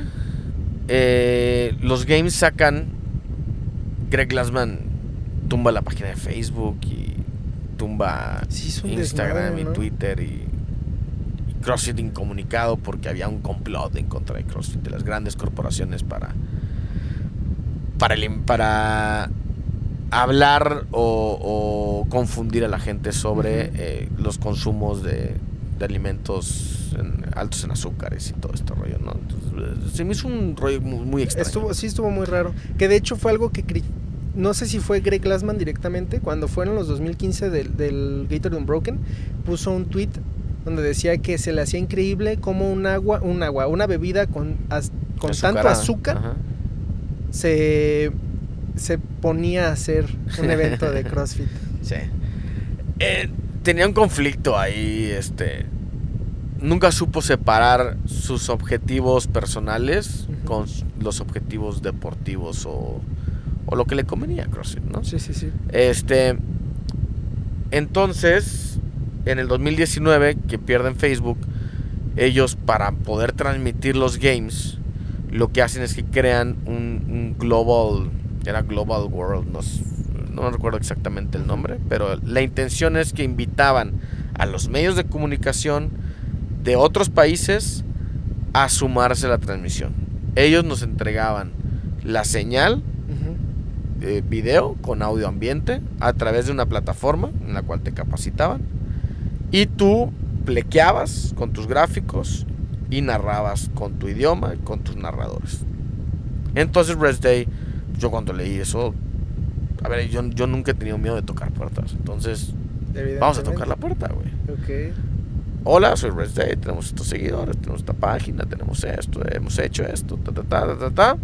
los Games sacan... Greg Glassman tumba la página de Facebook y tumba Instagram, ¿no? Y Twitter y CrossFit incomunicado porque había un complot en contra de CrossFit, de las grandes corporaciones para hablar o confundir a la gente sobre los consumos de alimentos altos en azúcares y todo este rollo, ¿no? Entonces, se me hizo un rollo muy extraño. Estuvo muy raro. Que de hecho fue algo que... No sé si fue Greg Glassman directamente, cuando fueron los 2015 del Gatorade Unbroken, puso un tweet donde decía que se le hacía increíble cómo una bebida con tanto azúcar... Ajá. Se ponía a hacer un evento de CrossFit. Sí. Tenía un conflicto ahí, nunca supo separar sus objetivos personales con los objetivos deportivos o lo que le convenía a CrossFit, ¿no? Sí. Entonces, en el 2019, que pierden Facebook, ellos para poder transmitir los games... Lo que hacen es que crean un global... Era Global World, no recuerdo exactamente el nombre, pero la intención es que invitaban a los medios de comunicación de otros países a sumarse a la transmisión. Ellos nos entregaban la señal, video con audio ambiente, a través de una plataforma en la cual te capacitaban, y tú plequeabas con tus gráficos y narrabas con tu idioma, con tus narradores. Entonces Rest Day, yo cuando leí eso, a ver, yo nunca he tenido miedo de tocar puertas. Entonces, vamos a tocar la puerta, güey. Okay. Hola, soy Rest Day, tenemos estos seguidores, tenemos esta página, tenemos esto, hemos hecho esto, ta.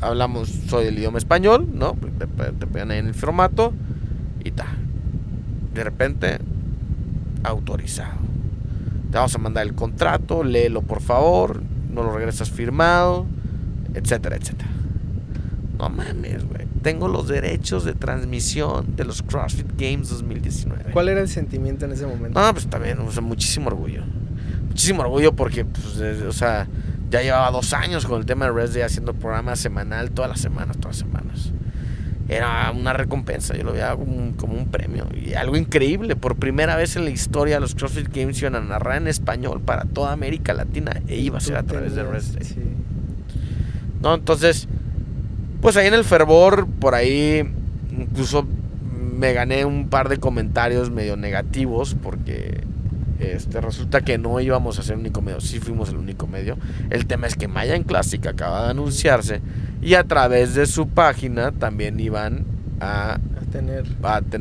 Hablamos, soy del idioma español, ¿no? Te pegan ahí en el formato y ta. De repente, autorizado. Te vamos a mandar el contrato, léelo por favor, no lo regresas firmado, etcétera. No mames, güey. Tengo los derechos de transmisión de los CrossFit Games 2019. ¿Cuál era el sentimiento en ese momento? No, pues también, o sea, muchísimo orgullo. Muchísimo orgullo porque, pues, ya llevaba 2 años con el tema de Rest Day haciendo programa semanal todas las semanas. Era una recompensa, yo lo veía como un premio y algo increíble. Por primera vez en la historia los CrossFit Games iban a narrar en español para toda América Latina e iba a ser a través de Rest Day. Sí. No, entonces, pues ahí en el fervor, por ahí incluso me gané un par de comentarios medio negativos porque resulta que no íbamos a ser el único medio, sí fuimos el único medio. El tema es que Mayan Classic acaba de anunciarse y a través de su página también iban a tener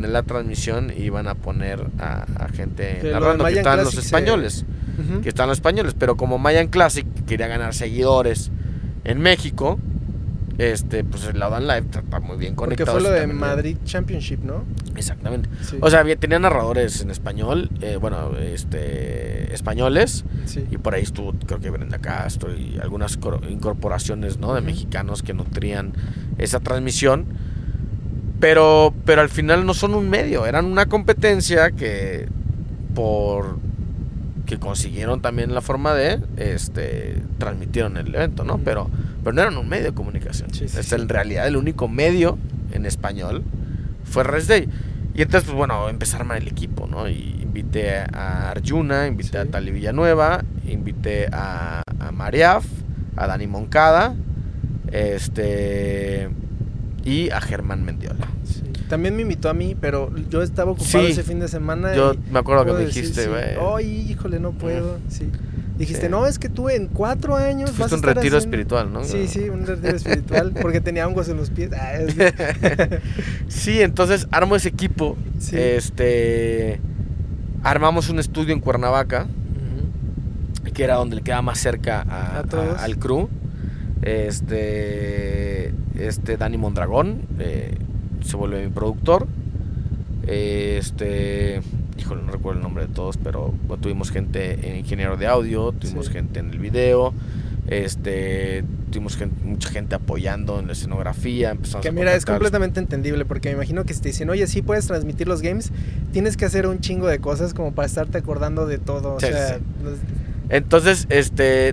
la transmisión y iban a poner a gente narrando que están los españoles, pero como Mayan Classic quería ganar seguidores en México, pues el Laudan Live está muy bien conectado. Porque fue lo de Madrid bien. Championship, ¿no? Exactamente. Sí. O sea, tenía narradores en español, bueno, españoles, sí. Y por ahí estuvo, creo que Brenda Castro y algunas incorporaciones, ¿no? De mexicanos que nutrían esa transmisión. Pero al final no son un medio, eran una competencia que que consiguieron también la forma de transmitieron el evento, ¿no? Pero no eran un medio de comunicación. Sí, sí. En realidad el único medio en español fue Rest Day. Y entonces, pues bueno, empecé a armar el equipo, ¿no? Y invité a Arjuna, invité a Tali Villanueva, invité a Mariaf, a Dani Moncada, y a Germán Mendiola. Sí. También me invitó a mí, pero yo estaba ocupado ese fin de semana. Yo me acuerdo que me dijiste, güey. Sí. Ay, híjole, no puedo. Sí. Dijiste, no, es que tú en 4 años vas a estar haciendo un retiro espiritual, ¿no? Sí, sí, un retiro espiritual, porque tenía hongos en los pies. Sí, entonces armo ese equipo. Sí. Armamos un estudio en Cuernavaca, que era donde le quedaba más cerca al crew. Dani Mondragón se vuelve mi productor. Híjole, no recuerdo el nombre de todos, pero bueno, tuvimos gente en ingeniero de audio, tuvimos gente en el video, tuvimos mucha gente apoyando en la escenografía. Que mira, es completamente entendible, porque me imagino que si te dicen, oye, sí puedes transmitir los games, tienes que hacer un chingo de cosas como para estarte acordando de todo. Sí, o sea, sí. Entonces,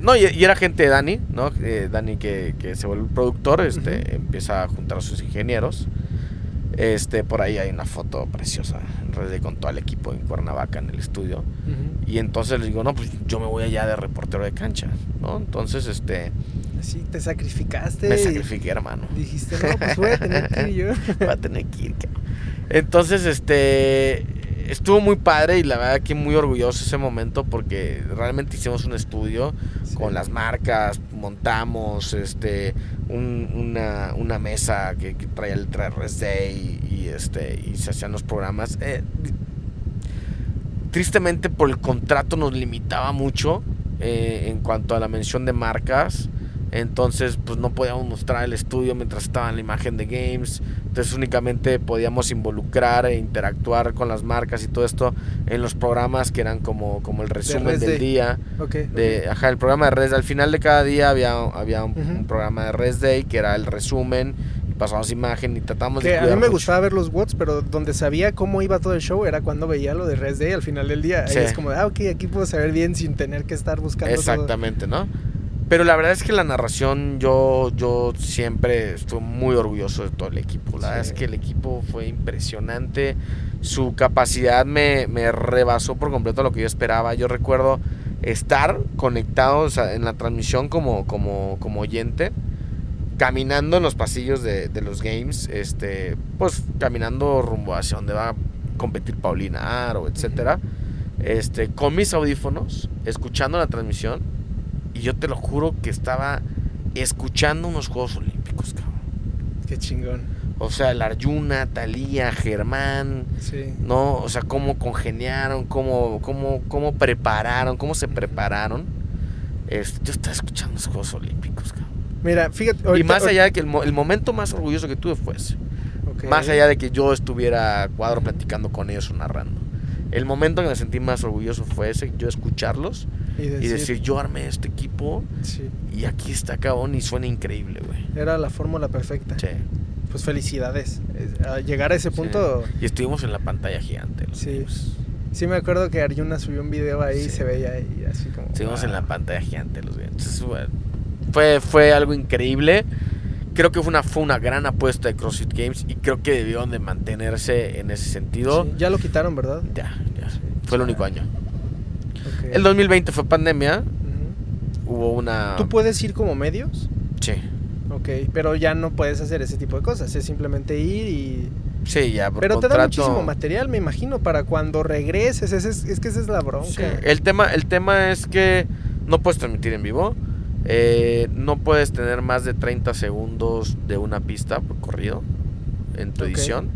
no, y era gente de Dani, ¿no? Dani que se vuelve productor, empieza a juntar a sus ingenieros. Por ahí hay una foto preciosa en Red con todo el equipo en Cuernavaca en el estudio. Y entonces les digo, no, pues yo me voy allá de reportero de cancha, ¿no? Entonces, sí, te sacrificaste. Me sacrifiqué, hermano. Dijiste, no, pues voy a tener que ir yo. Voy a tener que ir. Entonces, estuvo muy padre y la verdad que muy orgulloso ese momento, porque realmente hicimos un estudio con las marcas, montamos una mesa que traía el 3 Day y se hacían los programas. Tristemente por el contrato nos limitaba mucho en cuanto a la mención de marcas. Entonces, pues no podíamos mostrar el estudio mientras estaba en la imagen de Games. Entonces únicamente podíamos involucrar e interactuar con las marcas y todo esto en los programas que eran como el resumen del día. Ajá, el programa de Rest Day. Al final de cada día había un programa de Rest Day que era el resumen. Pasamos imagen y tratamos de cuidar. A mí me gustaba ver los WODs, pero donde sabía cómo iba todo el show era cuando veía lo de Rest Day al final del día. Ahí es como, ok, aquí puedo saber bien sin tener que estar buscando. Exactamente, todo. ¿No? Pero la verdad es que la narración, yo siempre estuve muy orgulloso de todo el equipo. La verdad es que el equipo fue impresionante. Su capacidad me rebasó por completo lo que yo esperaba. Yo recuerdo estar conectado, o sea, en la transmisión como oyente, caminando en los pasillos de los games, pues caminando rumbo hacia donde va a competir Paulina Aro, etcétera, con mis audífonos, escuchando la transmisión. Y yo te lo juro que estaba escuchando unos Juegos Olímpicos, cabrón. Qué chingón. O sea, el Arjuna, Talía, Germán. Sí. ¿No? O sea, cómo congeniaron, cómo prepararon, cómo se prepararon. Yo estaba escuchando los Juegos Olímpicos, cabrón. Mira, fíjate. Ahorita, y más allá de que el momento más orgulloso que tuve fue ese. Okay. Más allá de que yo estuviera cuadro platicando con ellos o narrando. El momento que me sentí más orgulloso fue ese, yo escucharlos y decir yo armé este equipo y aquí está, cabrón, y suena increíble, güey. Era la fórmula perfecta. Sí. Pues felicidades, a llegar a ese punto. Y estuvimos en la pantalla gigante. Sí, me acuerdo que Arjuna subió un video ahí y se veía y así como... Estuvimos en la pantalla gigante. Entonces, bueno, fue algo increíble. Creo que fue una gran apuesta de CrossFit Games y creo que debieron de mantenerse en ese sentido. Sí, ya lo quitaron, ¿verdad? Ya. Fue el único año. Okay. El 2020 fue pandemia. Hubo una... ¿Tú puedes ir como medios? Sí. Ok, pero ya no puedes hacer ese tipo de cosas, es simplemente ir y... Sí, ya por pero contrato... te da muchísimo material, me imagino, para cuando regreses. Es que esa es la bronca. Sí. El tema es que no puedes transmitir en vivo. No puedes tener más de 30 segundos de una pista por corrido en tu edición,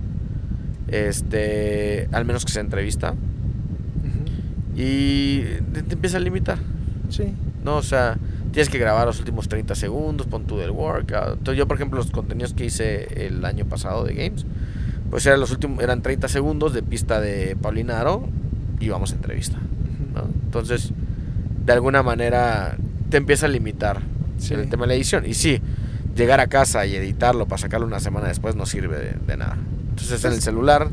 al menos que sea entrevista. Y te empieza a limitar. Sí. No, o sea, tienes que grabar los últimos 30 segundos, pon tú del workout. Entonces yo, por ejemplo, los contenidos que hice el año pasado de Games, pues eran los últimos, eran 30 segundos de pista de Paulina Aro y vamos a entrevista, ¿no? Entonces, de alguna manera te empieza a limitar en el tema de la edición. Y sí, llegar a casa y editarlo para sacarlo una semana después no sirve de nada. Entonces, en el celular...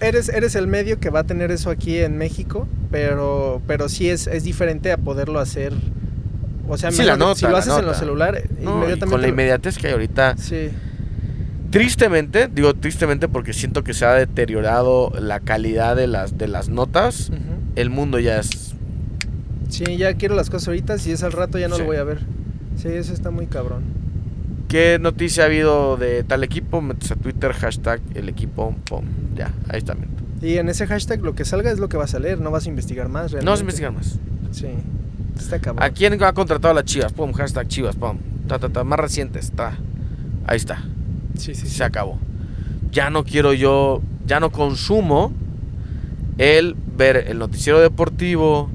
Eres el medio que va a tener eso aquí en México, pero sí es diferente a poderlo hacer. O sea, sí, la nota, si lo haces en los celulares, no, inmediatamente... Con la inmediatez que hay ahorita... Sí. Tristemente, digo tristemente porque siento que se ha deteriorado la calidad de las notas. Uh-huh. El mundo ya es... Sí, ya quiero las cosas ahorita, si es al rato ya no lo voy a ver. Sí, eso está muy cabrón. ¿Qué noticia ha habido de tal equipo? Metes a Twitter, hashtag el equipo, pum, ya, ahí está. Y en ese hashtag lo que salga es lo que vas a leer, no vas a investigar más realmente. No vas a investigar más. Sí, está cabrón. ¿A quién ha contratado a las Chivas? Pum, hashtag Chivas, pum, ta, ta, ta, más reciente, está, ahí está. Sí, sí, sí. Se acabó. Ya no quiero yo, ya no consumo el ver el noticiero deportivo,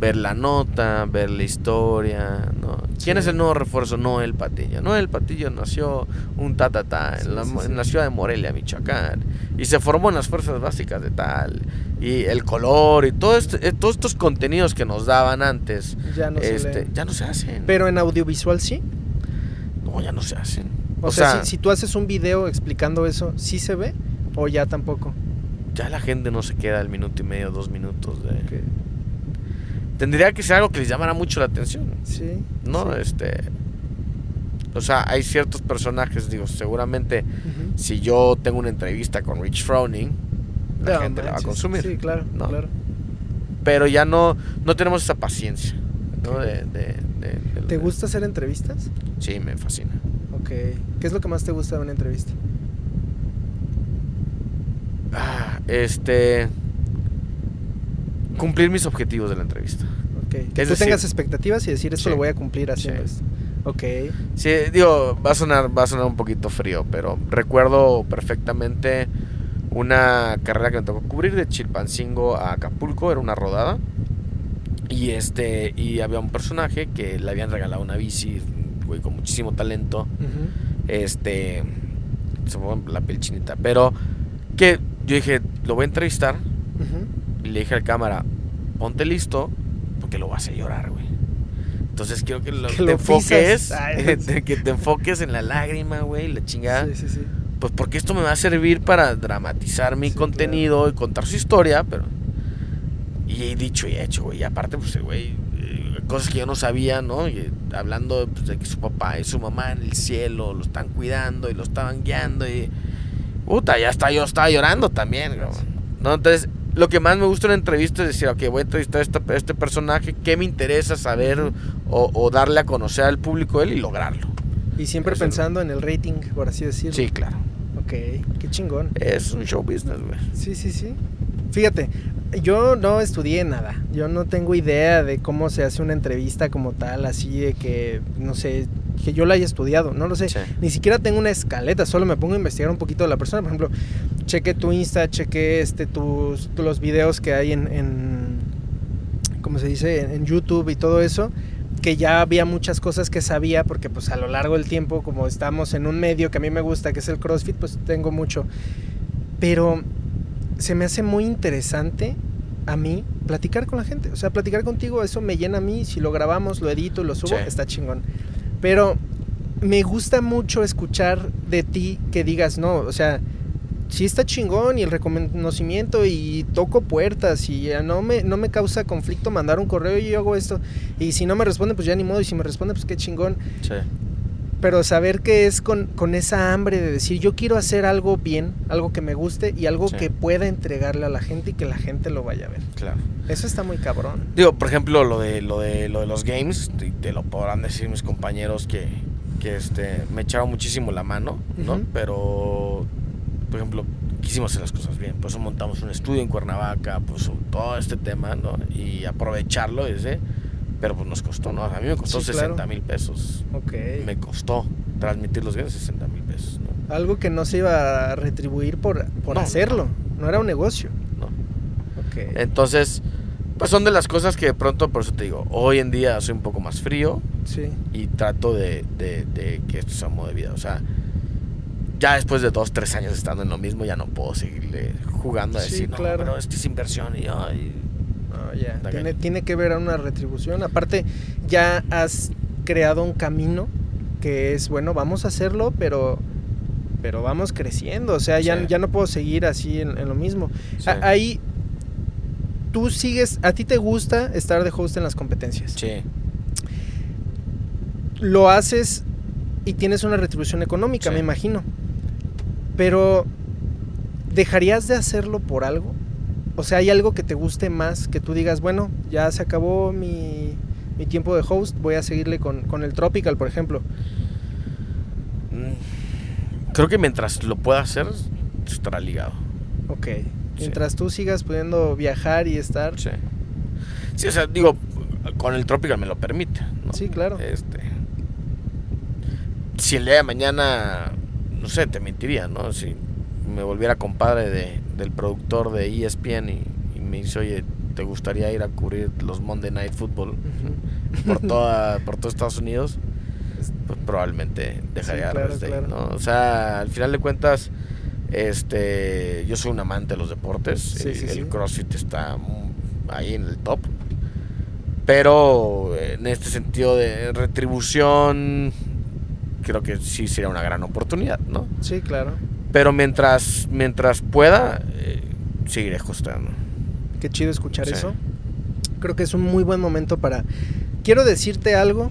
ver la nota, ver la historia, ¿no? ¿Quién es el nuevo refuerzo? Noel Patiarro. Noel Patiarro nació un en la ciudad de Morelia, Michoacán, y se formó en las fuerzas básicas de tal, y el color y todo todos estos contenidos que nos daban antes ya no, ya no se hacen. Pero en audiovisual sí. No, ya no se hacen. O sea, si tú haces un video explicando eso, ¿sí se ve o ya tampoco? Ya la gente no se queda el minuto y medio, 2 minutos de... Okay. Tendría que ser algo que les llamara mucho la atención. Sí. No, sí. O sea, hay ciertos personajes, digo, seguramente si yo tengo una entrevista con Rich Froning, la gente la va a consumir. Sí, claro, ¿no? Claro. Pero ya no tenemos esa paciencia, ¿no? Okay. ¿Te gusta hacer entrevistas? Sí, me fascina. Okay. ¿Qué es lo que más te gusta de una entrevista? Cumplir mis objetivos de la entrevista. Okay. Que tú tengas expectativas y decir, esto lo voy a cumplir haciendo esto. Okay. Sí, digo, va a sonar un poquito frío, pero recuerdo perfectamente una carrera que me tocó cubrir de Chilpancingo a Acapulco, era una rodada. Y había un personaje que le habían regalado una bici, güey, con muchísimo talento. Se pone la piel chinita, pero que yo dije, lo voy a entrevistar. Y le dije a la cámara, ponte listo porque lo vas a llorar, güey. Entonces quiero que te enfoques en la lágrima, güey, la chingada. Sí, sí, sí. Pues porque esto me va a servir para dramatizar mi contenido, claro, y contar su historia, pero... Y he dicho y hecho, güey. Y aparte, pues, güey, cosas que yo no sabía, ¿no? Y hablando de que su papá y su mamá en el cielo lo están cuidando y lo estaban guiando y... Puta, yo estaba llorando también, güey, ¿no? Entonces, lo que más me gusta en la entrevista es decir, ok, voy a entrevistar a este personaje, ¿qué me interesa saber o darle a conocer al público él y lograrlo? Y siempre pensando en el rating, por así decirlo. Sí, claro. Ok, qué chingón. Es un show business, güey. Sí, sí, sí. Fíjate, yo no estudié nada, yo no tengo idea de cómo se hace una entrevista como tal, así de que, no sé, que yo la haya estudiado, no lo sé, ni siquiera tengo una escaleta, solo me pongo a investigar un poquito de la persona. Por ejemplo, chequé tu Insta, chequé los videos que hay ¿cómo se dice?, en YouTube y todo eso, que ya había muchas cosas que sabía porque pues a lo largo del tiempo, como estamos en un medio que a mí me gusta, que es el CrossFit, pues tengo mucho, pero... Se me hace muy interesante a mí platicar con la gente. O sea, platicar contigo, eso me llena a mí. Si lo grabamos, lo edito, lo subo, está chingón. Pero me gusta mucho escuchar de ti que digas, no, o sea, sí está chingón y el reconocimiento y toco puertas y ya no me causa conflicto mandar un correo y yo hago esto. Y si no me responde, pues ya ni modo. Y si me responde, pues qué chingón. Sí. Pero saber que es con esa hambre de decir, yo quiero hacer algo bien, algo que me guste y algo que pueda entregarle a la gente y que la gente lo vaya a ver. Claro. Eso está muy cabrón. Digo, por ejemplo, lo de los games, te lo podrán decir mis compañeros que me echaron muchísimo la mano, ¿no? Uh-huh. Pero, por ejemplo, quisimos hacer las cosas bien. Por eso montamos un estudio en Cuernavaca, pues todo este tema, ¿no? Y aprovecharlo, pero pues nos costó, ¿no? A mí me costó 60,000 pesos. Okay. Me costó transmitir los videos 60,000 pesos, ¿no? Algo que no se iba a retribuir por hacerlo. No era un negocio. No. Okay. Entonces, pues son de las cosas que de pronto, por eso te digo, hoy en día soy un poco más frío. Sí. Y trato de que esto sea un modo de vida. O sea, ya después de 2-3 años estando en lo mismo, ya no puedo seguirle jugando a decir, sí, claro, no, pero esto es inversión y... Oh, yeah. Tiene que ver a una retribución. Aparte, ya has creado un camino que es, bueno, vamos a hacerlo, pero vamos creciendo. O sea, ya, sí, ya no puedo seguir así en lo mismo. Sí. Ahí, tú sigues... ¿A ti te gusta estar de host en las competencias? Sí. Lo haces y tienes una retribución económica, sí, me imagino. Pero, ¿dejarías de hacerlo por algo? O sea, ¿hay algo que te guste más? Que tú digas, bueno, ya se acabó mi tiempo de host, voy a seguirle con el Tropical, por ejemplo. Creo que mientras lo pueda hacer, estará ligado. Ok. Mientras, sí, tú sigas pudiendo viajar y estar... Sí. Sí, o sea, digo, con el Tropical me lo permite, ¿no? Sí, claro. Si el día de mañana, no sé, te mentiría, ¿no? Si me volviera compadre del productor de ESPN y me dice, oye, ¿te gustaría ir a cubrir los Monday Night Football, uh-huh, por todo Estados Unidos? Pues probablemente dejaría, sí, claro, Rest Day, claro, ¿no? O sea, al final de cuentas, yo soy un amante de los deportes, sí, sí, CrossFit está ahí en el top, pero en este sentido de retribución, creo que sí sería una gran oportunidad, ¿no? Sí, claro. Pero mientras pueda, seguiré hosteando. Qué chido escuchar, sí, eso. Creo que es un muy buen momento para... Quiero decirte algo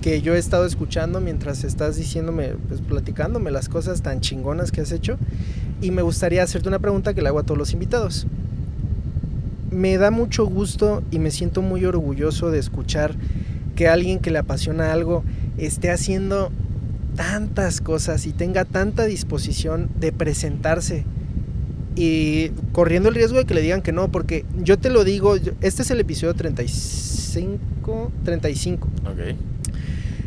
que yo he estado escuchando mientras estás diciéndome, pues, platicándome las cosas tan chingonas que has hecho. Y me gustaría hacerte una pregunta que le hago a todos los invitados. Me da mucho gusto y me siento muy orgulloso de escuchar que alguien que le apasiona algo esté haciendo tantas cosas y tenga tanta disposición de presentarse y corriendo el riesgo de que le digan que no, porque yo te lo digo, este es el episodio 35. Okay.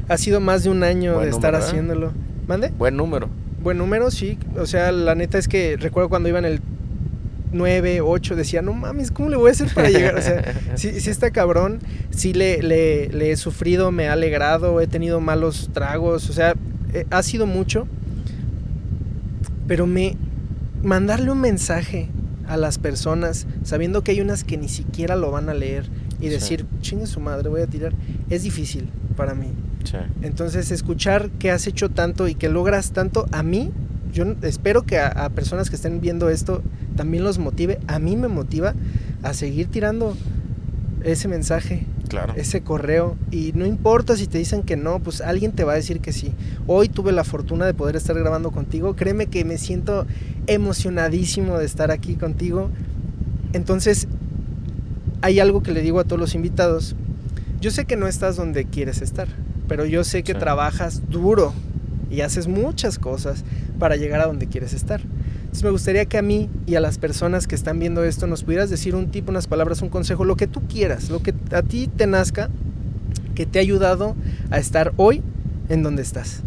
Ha sido más de un año buen de estar número, haciéndolo. ¿Mande? Buen número, sí. O sea, la neta es que recuerdo cuando iba en el 9, 8, decía, no mames, ¿cómo le voy a hacer para llegar? O sea, sí está cabrón, sí le he sufrido, me ha alegrado, he tenido malos tragos, o sea, ha sido mucho, pero mandarle un mensaje a las personas sabiendo que hay unas que ni siquiera lo van a leer y decir, sí, chingue su madre, voy a tirar, es difícil para mí, sí. Entonces escuchar que has hecho tanto y que logras tanto, a mí, yo espero que a personas que estén viendo esto también los motive, a mí me motiva a seguir tirando ese mensaje, claro, ese correo, y no importa si te dicen que no, pues alguien te va a decir que sí. Hoy tuve la fortuna de poder estar grabando contigo, créeme que me siento emocionadísimo de estar aquí contigo. Entonces hay algo que le digo a todos los invitados, yo sé que no estás donde quieres estar, pero yo sé que, sí, trabajas duro y haces muchas cosas para llegar a donde quieres estar. Entonces me gustaría que a mí y a las personas que están viendo esto nos pudieras decir un tip, unas palabras, un consejo, lo que tú quieras, lo que a ti te nazca, que te ha ayudado a estar hoy en donde estás.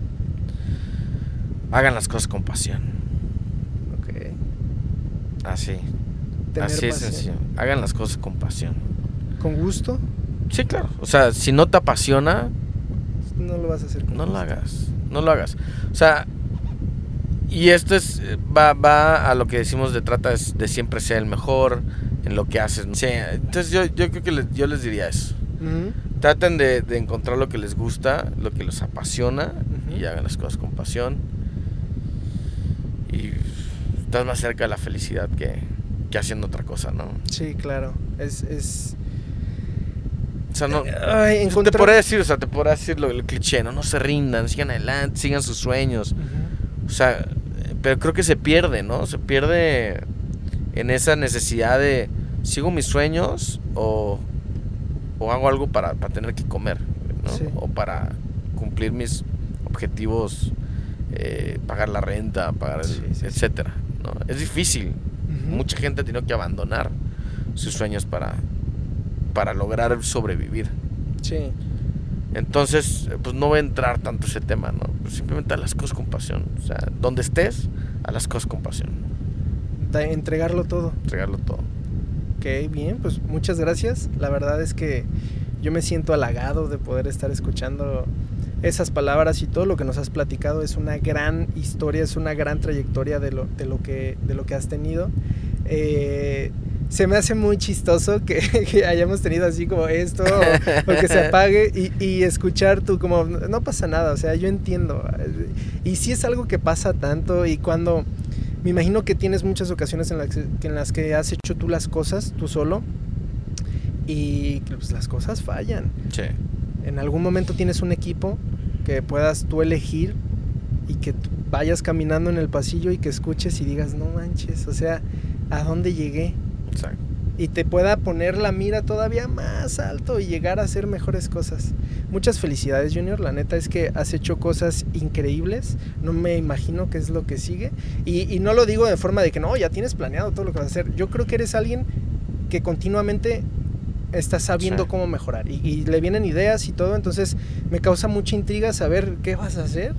Hagan las cosas con pasión. Ok. Así. Así es sencillo. Hagan las cosas con pasión. ¿Con gusto? Sí, claro. O sea, si no te apasiona, no lo vas a hacer con gusto. No lo hagas. O sea, y esto es va a lo que decimos de trata de siempre ser el mejor en lo que haces. Sí, entonces yo creo que yo les diría eso. Uh-huh. Traten de encontrar lo que les gusta, lo que los apasiona, uh-huh, y hagan las cosas con pasión. Y estás más cerca de la felicidad que haciendo otra cosa, ¿no? Sí, claro. Es... O sea, no, te podría decir, el cliché, no se rindan, sigan adelante, sigan sus sueños. Uh-huh. O sea, pero creo que se pierde, ¿no? Se pierde en esa necesidad de, ¿sigo mis sueños o hago algo para tener que comer, ¿no? Sí. O para cumplir mis objetivos, pagar la renta, sí, etcétera, ¿no? Es difícil. Uh-huh. Mucha gente ha tenido que abandonar sus sueños para lograr sobrevivir. Sí. Entonces, pues no voy a entrar tanto ese tema, ¿no? Pues simplemente a las cosas con pasión. O sea, donde estés, a las cosas con pasión. Entregarlo todo. Ok, bien, pues muchas gracias. La verdad es que yo me siento halagado de poder estar escuchando esas palabras y todo lo que nos has platicado. Es una gran historia, es una gran trayectoria de lo que has tenido. Se me hace muy chistoso que hayamos tenido así como esto o que se apague y escuchar tú como, no pasa nada, o sea, yo entiendo. Y sí es algo que pasa tanto, y cuando, me imagino que tienes muchas ocasiones en las que has hecho tú las cosas tú solo y pues las cosas fallan. Sí. En algún momento tienes un equipo que puedas tú elegir y que vayas caminando en el pasillo y que escuches y digas, no manches, o sea, ¿a dónde llegué? Exacto. Y te pueda poner la mira todavía más alto y llegar a hacer mejores cosas. Muchas felicidades, Junior. La neta es que has hecho cosas increíbles. No me imagino qué es lo que sigue. Y no lo digo de forma de que no, ya tienes planeado todo lo que vas a hacer. Yo creo que eres alguien que continuamente está sabiendo, sí, cómo mejorar, y le vienen ideas y todo. Entonces me causa mucha intriga saber qué vas a hacer.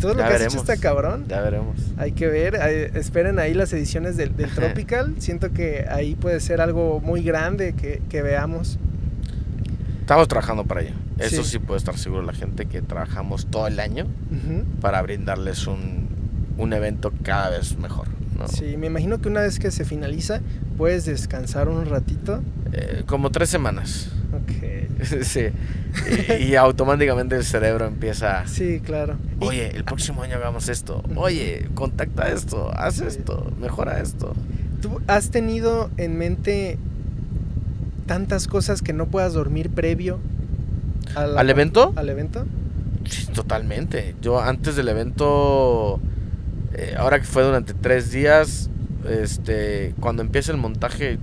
Todo lo ya que veremos. Has hecho está cabrón. Ya veremos. Hay que ver, esperen ahí las ediciones del Tropical. Siento que ahí puede ser algo muy grande que veamos. Estamos trabajando para ello. Eso sí puede estar seguro la gente, que trabajamos todo el año para brindarles un evento cada vez mejor, ¿no? Sí, me imagino que una vez que se finaliza puedes descansar un ratito. Como 3 semanas. Ok. Sí. Y automáticamente el cerebro empieza. Sí, claro. Oye, el próximo año hagamos esto. Oye, contacta esto, haz esto, mejora esto. ¿Tú has tenido en mente tantas cosas que no puedas dormir previo ¿Al evento? ¿Al evento? Sí, totalmente. Yo antes del evento, ahora que fue durante 3 días, cuando empieza el montaje,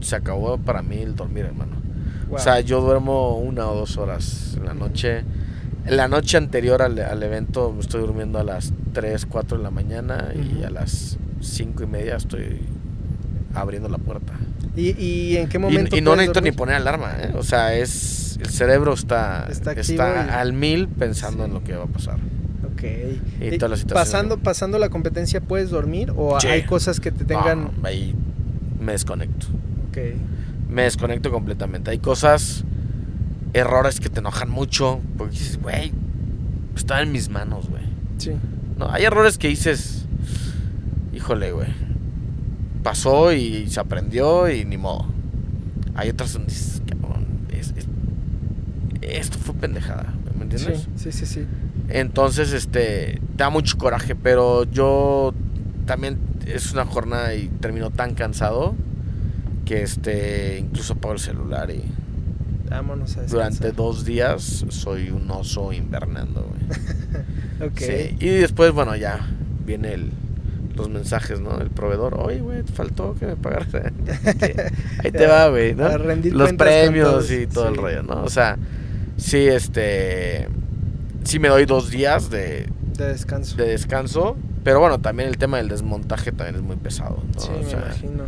se acabó para mí el dormir, hermano. Wow. O sea, yo duermo 1 o 2 horas en la noche. La noche anterior al evento me estoy durmiendo a las 3, 4 de la mañana y a las 5:30 estoy abriendo la puerta. ¿Y en qué momento? Y no necesito dormir? Ni poner alarma, ¿eh? O sea, el cerebro está al mil pensando en lo que va a pasar. Okay. Y toda la situación. Pasando la competencia, ¿puedes dormir o hay cosas que te tengan? No, ahí me desconecto. Okay. Me desconecto completamente. Hay cosas, errores que te enojan mucho porque dices, güey, está en mis manos, güey. Sí. No, hay errores que dices, híjole, güey, pasó y se aprendió y ni modo. Hay otras donde dices, cabrón, esto fue pendejada, ¿me entiendes? Sí. Entonces, da mucho coraje, pero yo también es una jornada y termino tan cansado que incluso apago el celular y vámonos a durante 2 días soy un oso invernando, güey. Okay. Sí. Y después, bueno, ya viene los mensajes, ¿no? El proveedor, oye, güey, te faltó que me pagaras. Ahí te va, güey, ¿no? Los premios y todo el rollo, ¿no? O sea, sí, sí me doy 2 días de descanso, pero bueno, también el tema del desmontaje también es muy pesado, ¿no? Sí, me imagino.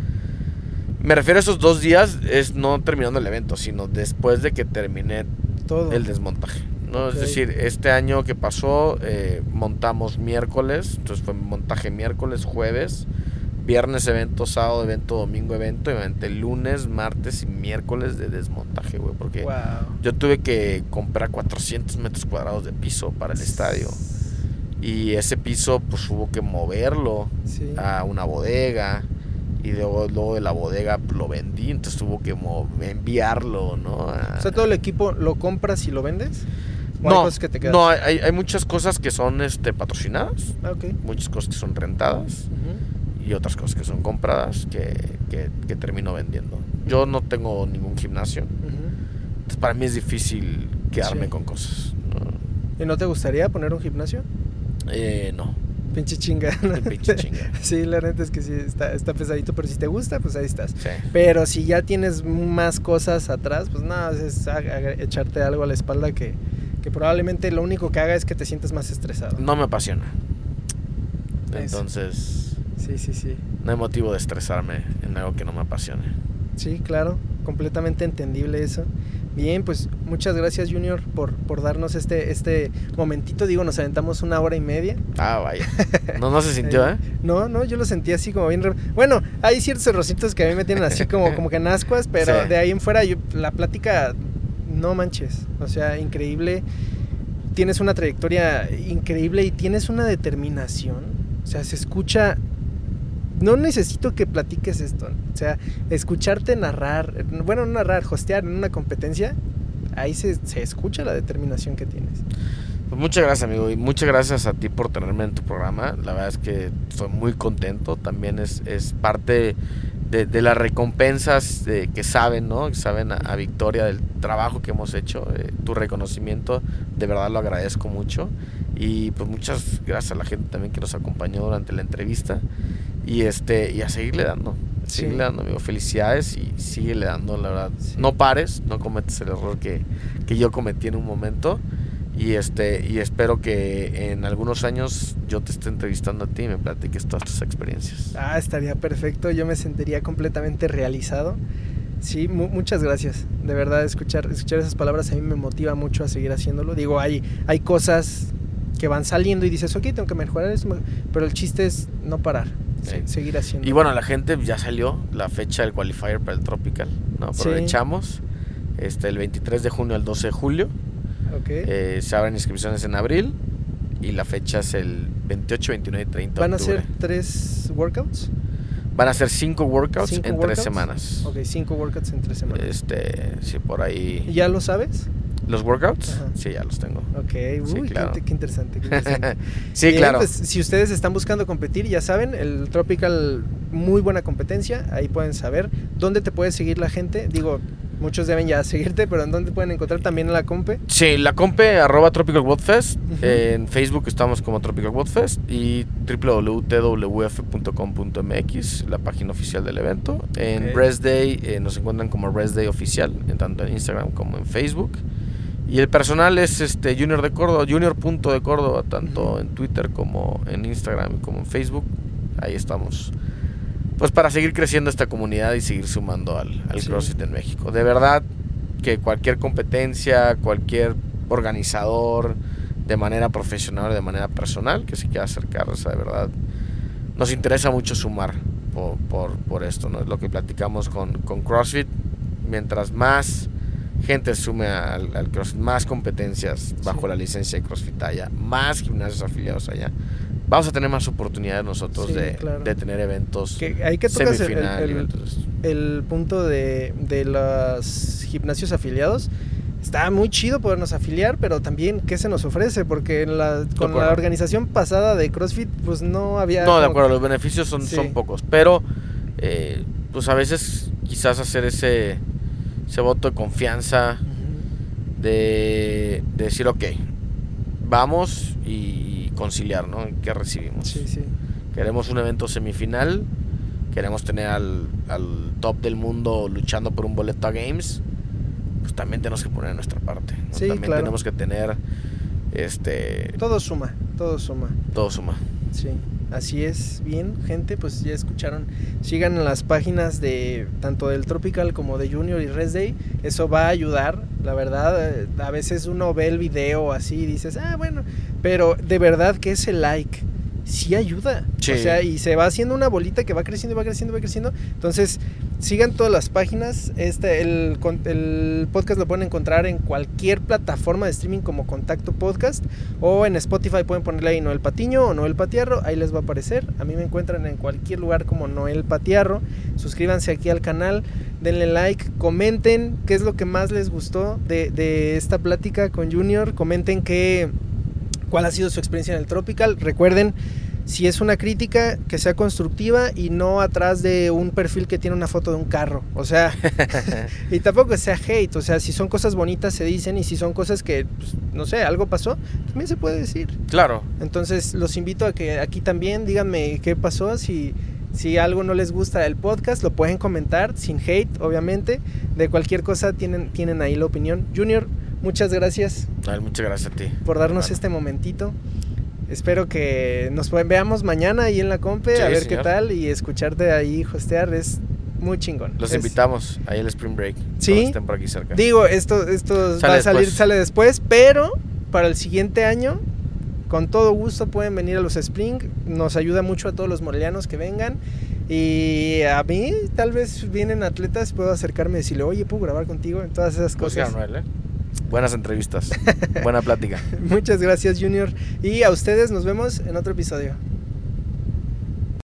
Me refiero a esos 2 días, es no terminando el evento, sino después de que terminé todo el desmontaje, ¿no? Okay. Es decir, este año que pasó, montamos miércoles, entonces fue montaje miércoles, jueves, viernes evento, sábado evento, domingo evento, y obviamente lunes, martes y miércoles de desmontaje, güey, porque yo tuve que comprar 400 metros cuadrados de piso para el estadio. Y ese piso, pues hubo que moverlo a una bodega. Y luego de la bodega lo vendí, entonces tuvo que enviarlo, ¿no? O sea, ¿todo el equipo lo compras y lo vendes? ¿O no, hay cosas que te quedan? No, hay muchas cosas que son patrocinadas, okay, muchas cosas que son rentadas y otras cosas que son compradas que termino vendiendo. Yo no tengo ningún gimnasio, entonces para mí es difícil quedarme con cosas, ¿no? ¿Y no te gustaría poner un gimnasio? No. Pinche chinga. Sí, la neta es que sí, está pesadito, pero si te gusta, pues ahí estás. Sí. Pero si ya tienes más cosas atrás, pues nada, es echarte algo a la espalda que probablemente lo único que haga es que te sientas más estresado. No me apasiona. Entonces, sí. No hay motivo de estresarme en algo que no me apasione. Sí, claro, completamente entendible eso. Bien, pues muchas gracias, Junior, por darnos este momentito. Digo, nos aventamos 1 hora y media. Ah, vaya. No se sintió, ¿eh? No, yo lo sentí así como bien... Bueno, hay ciertos errorcitos que a mí me tienen así como que en ascuas, pero sí, de ahí en fuera la plática, no manches. O sea, increíble. Tienes una trayectoria increíble y tienes una determinación. O sea, se escucha... No necesito que platiques esto, o sea, escucharte narrar, bueno, hostear en una competencia, ahí se escucha la determinación que tienes. Pues muchas gracias, amigo, y muchas gracias a ti por tenerme en tu programa. La verdad es que estoy muy contento, también es parte de las recompensas que saben, ¿no? Que saben a Victoria del trabajo que hemos hecho, tu reconocimiento, de verdad lo agradezco mucho. Y pues muchas gracias a la gente también que nos acompañó durante la entrevista. Y a seguirle dando, sí. Seguirle dando, amigo, felicidades y síguele dando, la verdad, sí. No pares, no cometes el error que yo cometí en un momento, y espero que en algunos años yo te esté entrevistando a ti y me platiques todas tus experiencias. Ah, estaría perfecto, yo me sentiría completamente realizado. Sí, muchas gracias, de verdad, escuchar esas palabras a mí me motiva mucho a seguir haciéndolo. Digo, hay cosas que van saliendo y dices, ok, tengo que mejorar esto, pero el chiste es no parar. Sí. Seguir haciendo. Y bueno, la gente ya salió la fecha del qualifier para el Tropical, ¿no? Aprovechamos, sí. El 23 de junio al 12 de julio. Okay. Se abren inscripciones en abril y la fecha es el 28, 29 y 30 de octubre. ¿Van a ser 3 workouts? Van a ser 5 workouts en 3 semanas. Ok, 5 workouts en 3 semanas. Sí, por ahí. ¿Ya lo sabes? ¿Los workouts? Ajá. Sí, ya los tengo. Ok, sí, claro. Qué interesante. Sí, bien, claro. Pues, si ustedes están buscando competir, ya saben, el Tropical, muy buena competencia, ahí pueden saber. ¿Dónde te puede seguir la gente? Digo, muchos deben ya seguirte, pero ¿en dónde pueden encontrar también la compe? Sí, la compe, @ Tropical World Fest. Uh-huh. En Facebook estamos como Tropical World Fest y www.twf.com.mx, la página oficial del evento. En Rest Day nos encuentran como Rest Day Oficial, tanto en Instagram como en Facebook. Y el personal es Junior de Córdoba, junior.decórdoba, tanto en Twitter como en Instagram, como en Facebook. Ahí estamos. Pues para seguir creciendo esta comunidad y seguir sumando al sí. CrossFit en México. De verdad que cualquier competencia, cualquier organizador, de manera profesional o de manera personal, que se quiera acercar, o sea, de verdad, nos interesa mucho sumar por esto, ¿no? Es lo que platicamos con CrossFit. Mientras más gente sume al CrossFit, más competencias bajo la licencia de CrossFit allá, más gimnasios afiliados allá, vamos a tener más oportunidades nosotros de tener eventos que, ahí que tocas el punto de los gimnasios afiliados. Está muy chido podernos afiliar, pero también ¿qué se nos ofrece? Porque con la organización pasada de CrossFit pues no había... No, de acuerdo, los beneficios son pocos, pero pues a veces quizás hacer ese voto de confianza, uh-huh, de decir, ok, vamos y conciliar, ¿no? ¿Qué recibimos? Sí, sí. Queremos un evento semifinal, queremos tener al top del mundo luchando por un boleto a Games, pues también tenemos que poner nuestra parte, ¿no? Sí, también claro. Tenemos que tener Todo suma. Sí. Así es, bien, gente, pues ya escucharon. Sigan en las páginas de tanto del Tropical como de Junior y Rest Day. Eso va a ayudar, la verdad. A veces uno ve el video así y dices, bueno, pero de verdad que ese like sí ayuda. Sí. O sea, y se va haciendo una bolita que va creciendo, va creciendo. Entonces, sigan todas las páginas. El podcast lo pueden encontrar en cualquier plataforma de streaming como Contacto Podcast, o en Spotify pueden ponerle ahí Noel Patiño o Noel Patiarro, ahí les va a aparecer. A mí me encuentran en cualquier lugar como Noel Patiarro. Suscríbanse aquí al canal, denle like, comenten qué es lo que más les gustó de esta plática con Junior, comenten cuál ha sido su experiencia en el Tropical. Recuerden, si es una crítica, que sea constructiva y no atrás de un perfil que tiene una foto de un carro, o sea, y tampoco sea hate, o sea, si son cosas bonitas se dicen, y si son cosas que, pues, no sé, algo pasó, también se puede decir. Claro. Entonces, los invito a que aquí también díganme qué pasó, si algo no les gusta del podcast, lo pueden comentar, sin hate, obviamente, de cualquier cosa tienen ahí la opinión. Junior, muchas gracias. Muchas gracias a ti por darnos este momentito. Espero que nos veamos mañana ahí en la compe, sí, a ver señor. Qué tal, y escucharte ahí hostear es muy chingón. Los invitamos ahí al Spring Break. Sí. Estén por aquí cerca. Digo, esto va a salir, sale después, pero para el siguiente año, con todo gusto pueden venir a los Spring. Nos ayuda mucho a todos los morelianos que vengan. Y a mí, tal vez vienen atletas, puedo acercarme y decirle, oye, ¿puedo grabar contigo? En todas esas cosas. Noel, ¿eh? Buenas entrevistas, buena plática. Muchas gracias, Junior. Y a ustedes, nos vemos en otro episodio.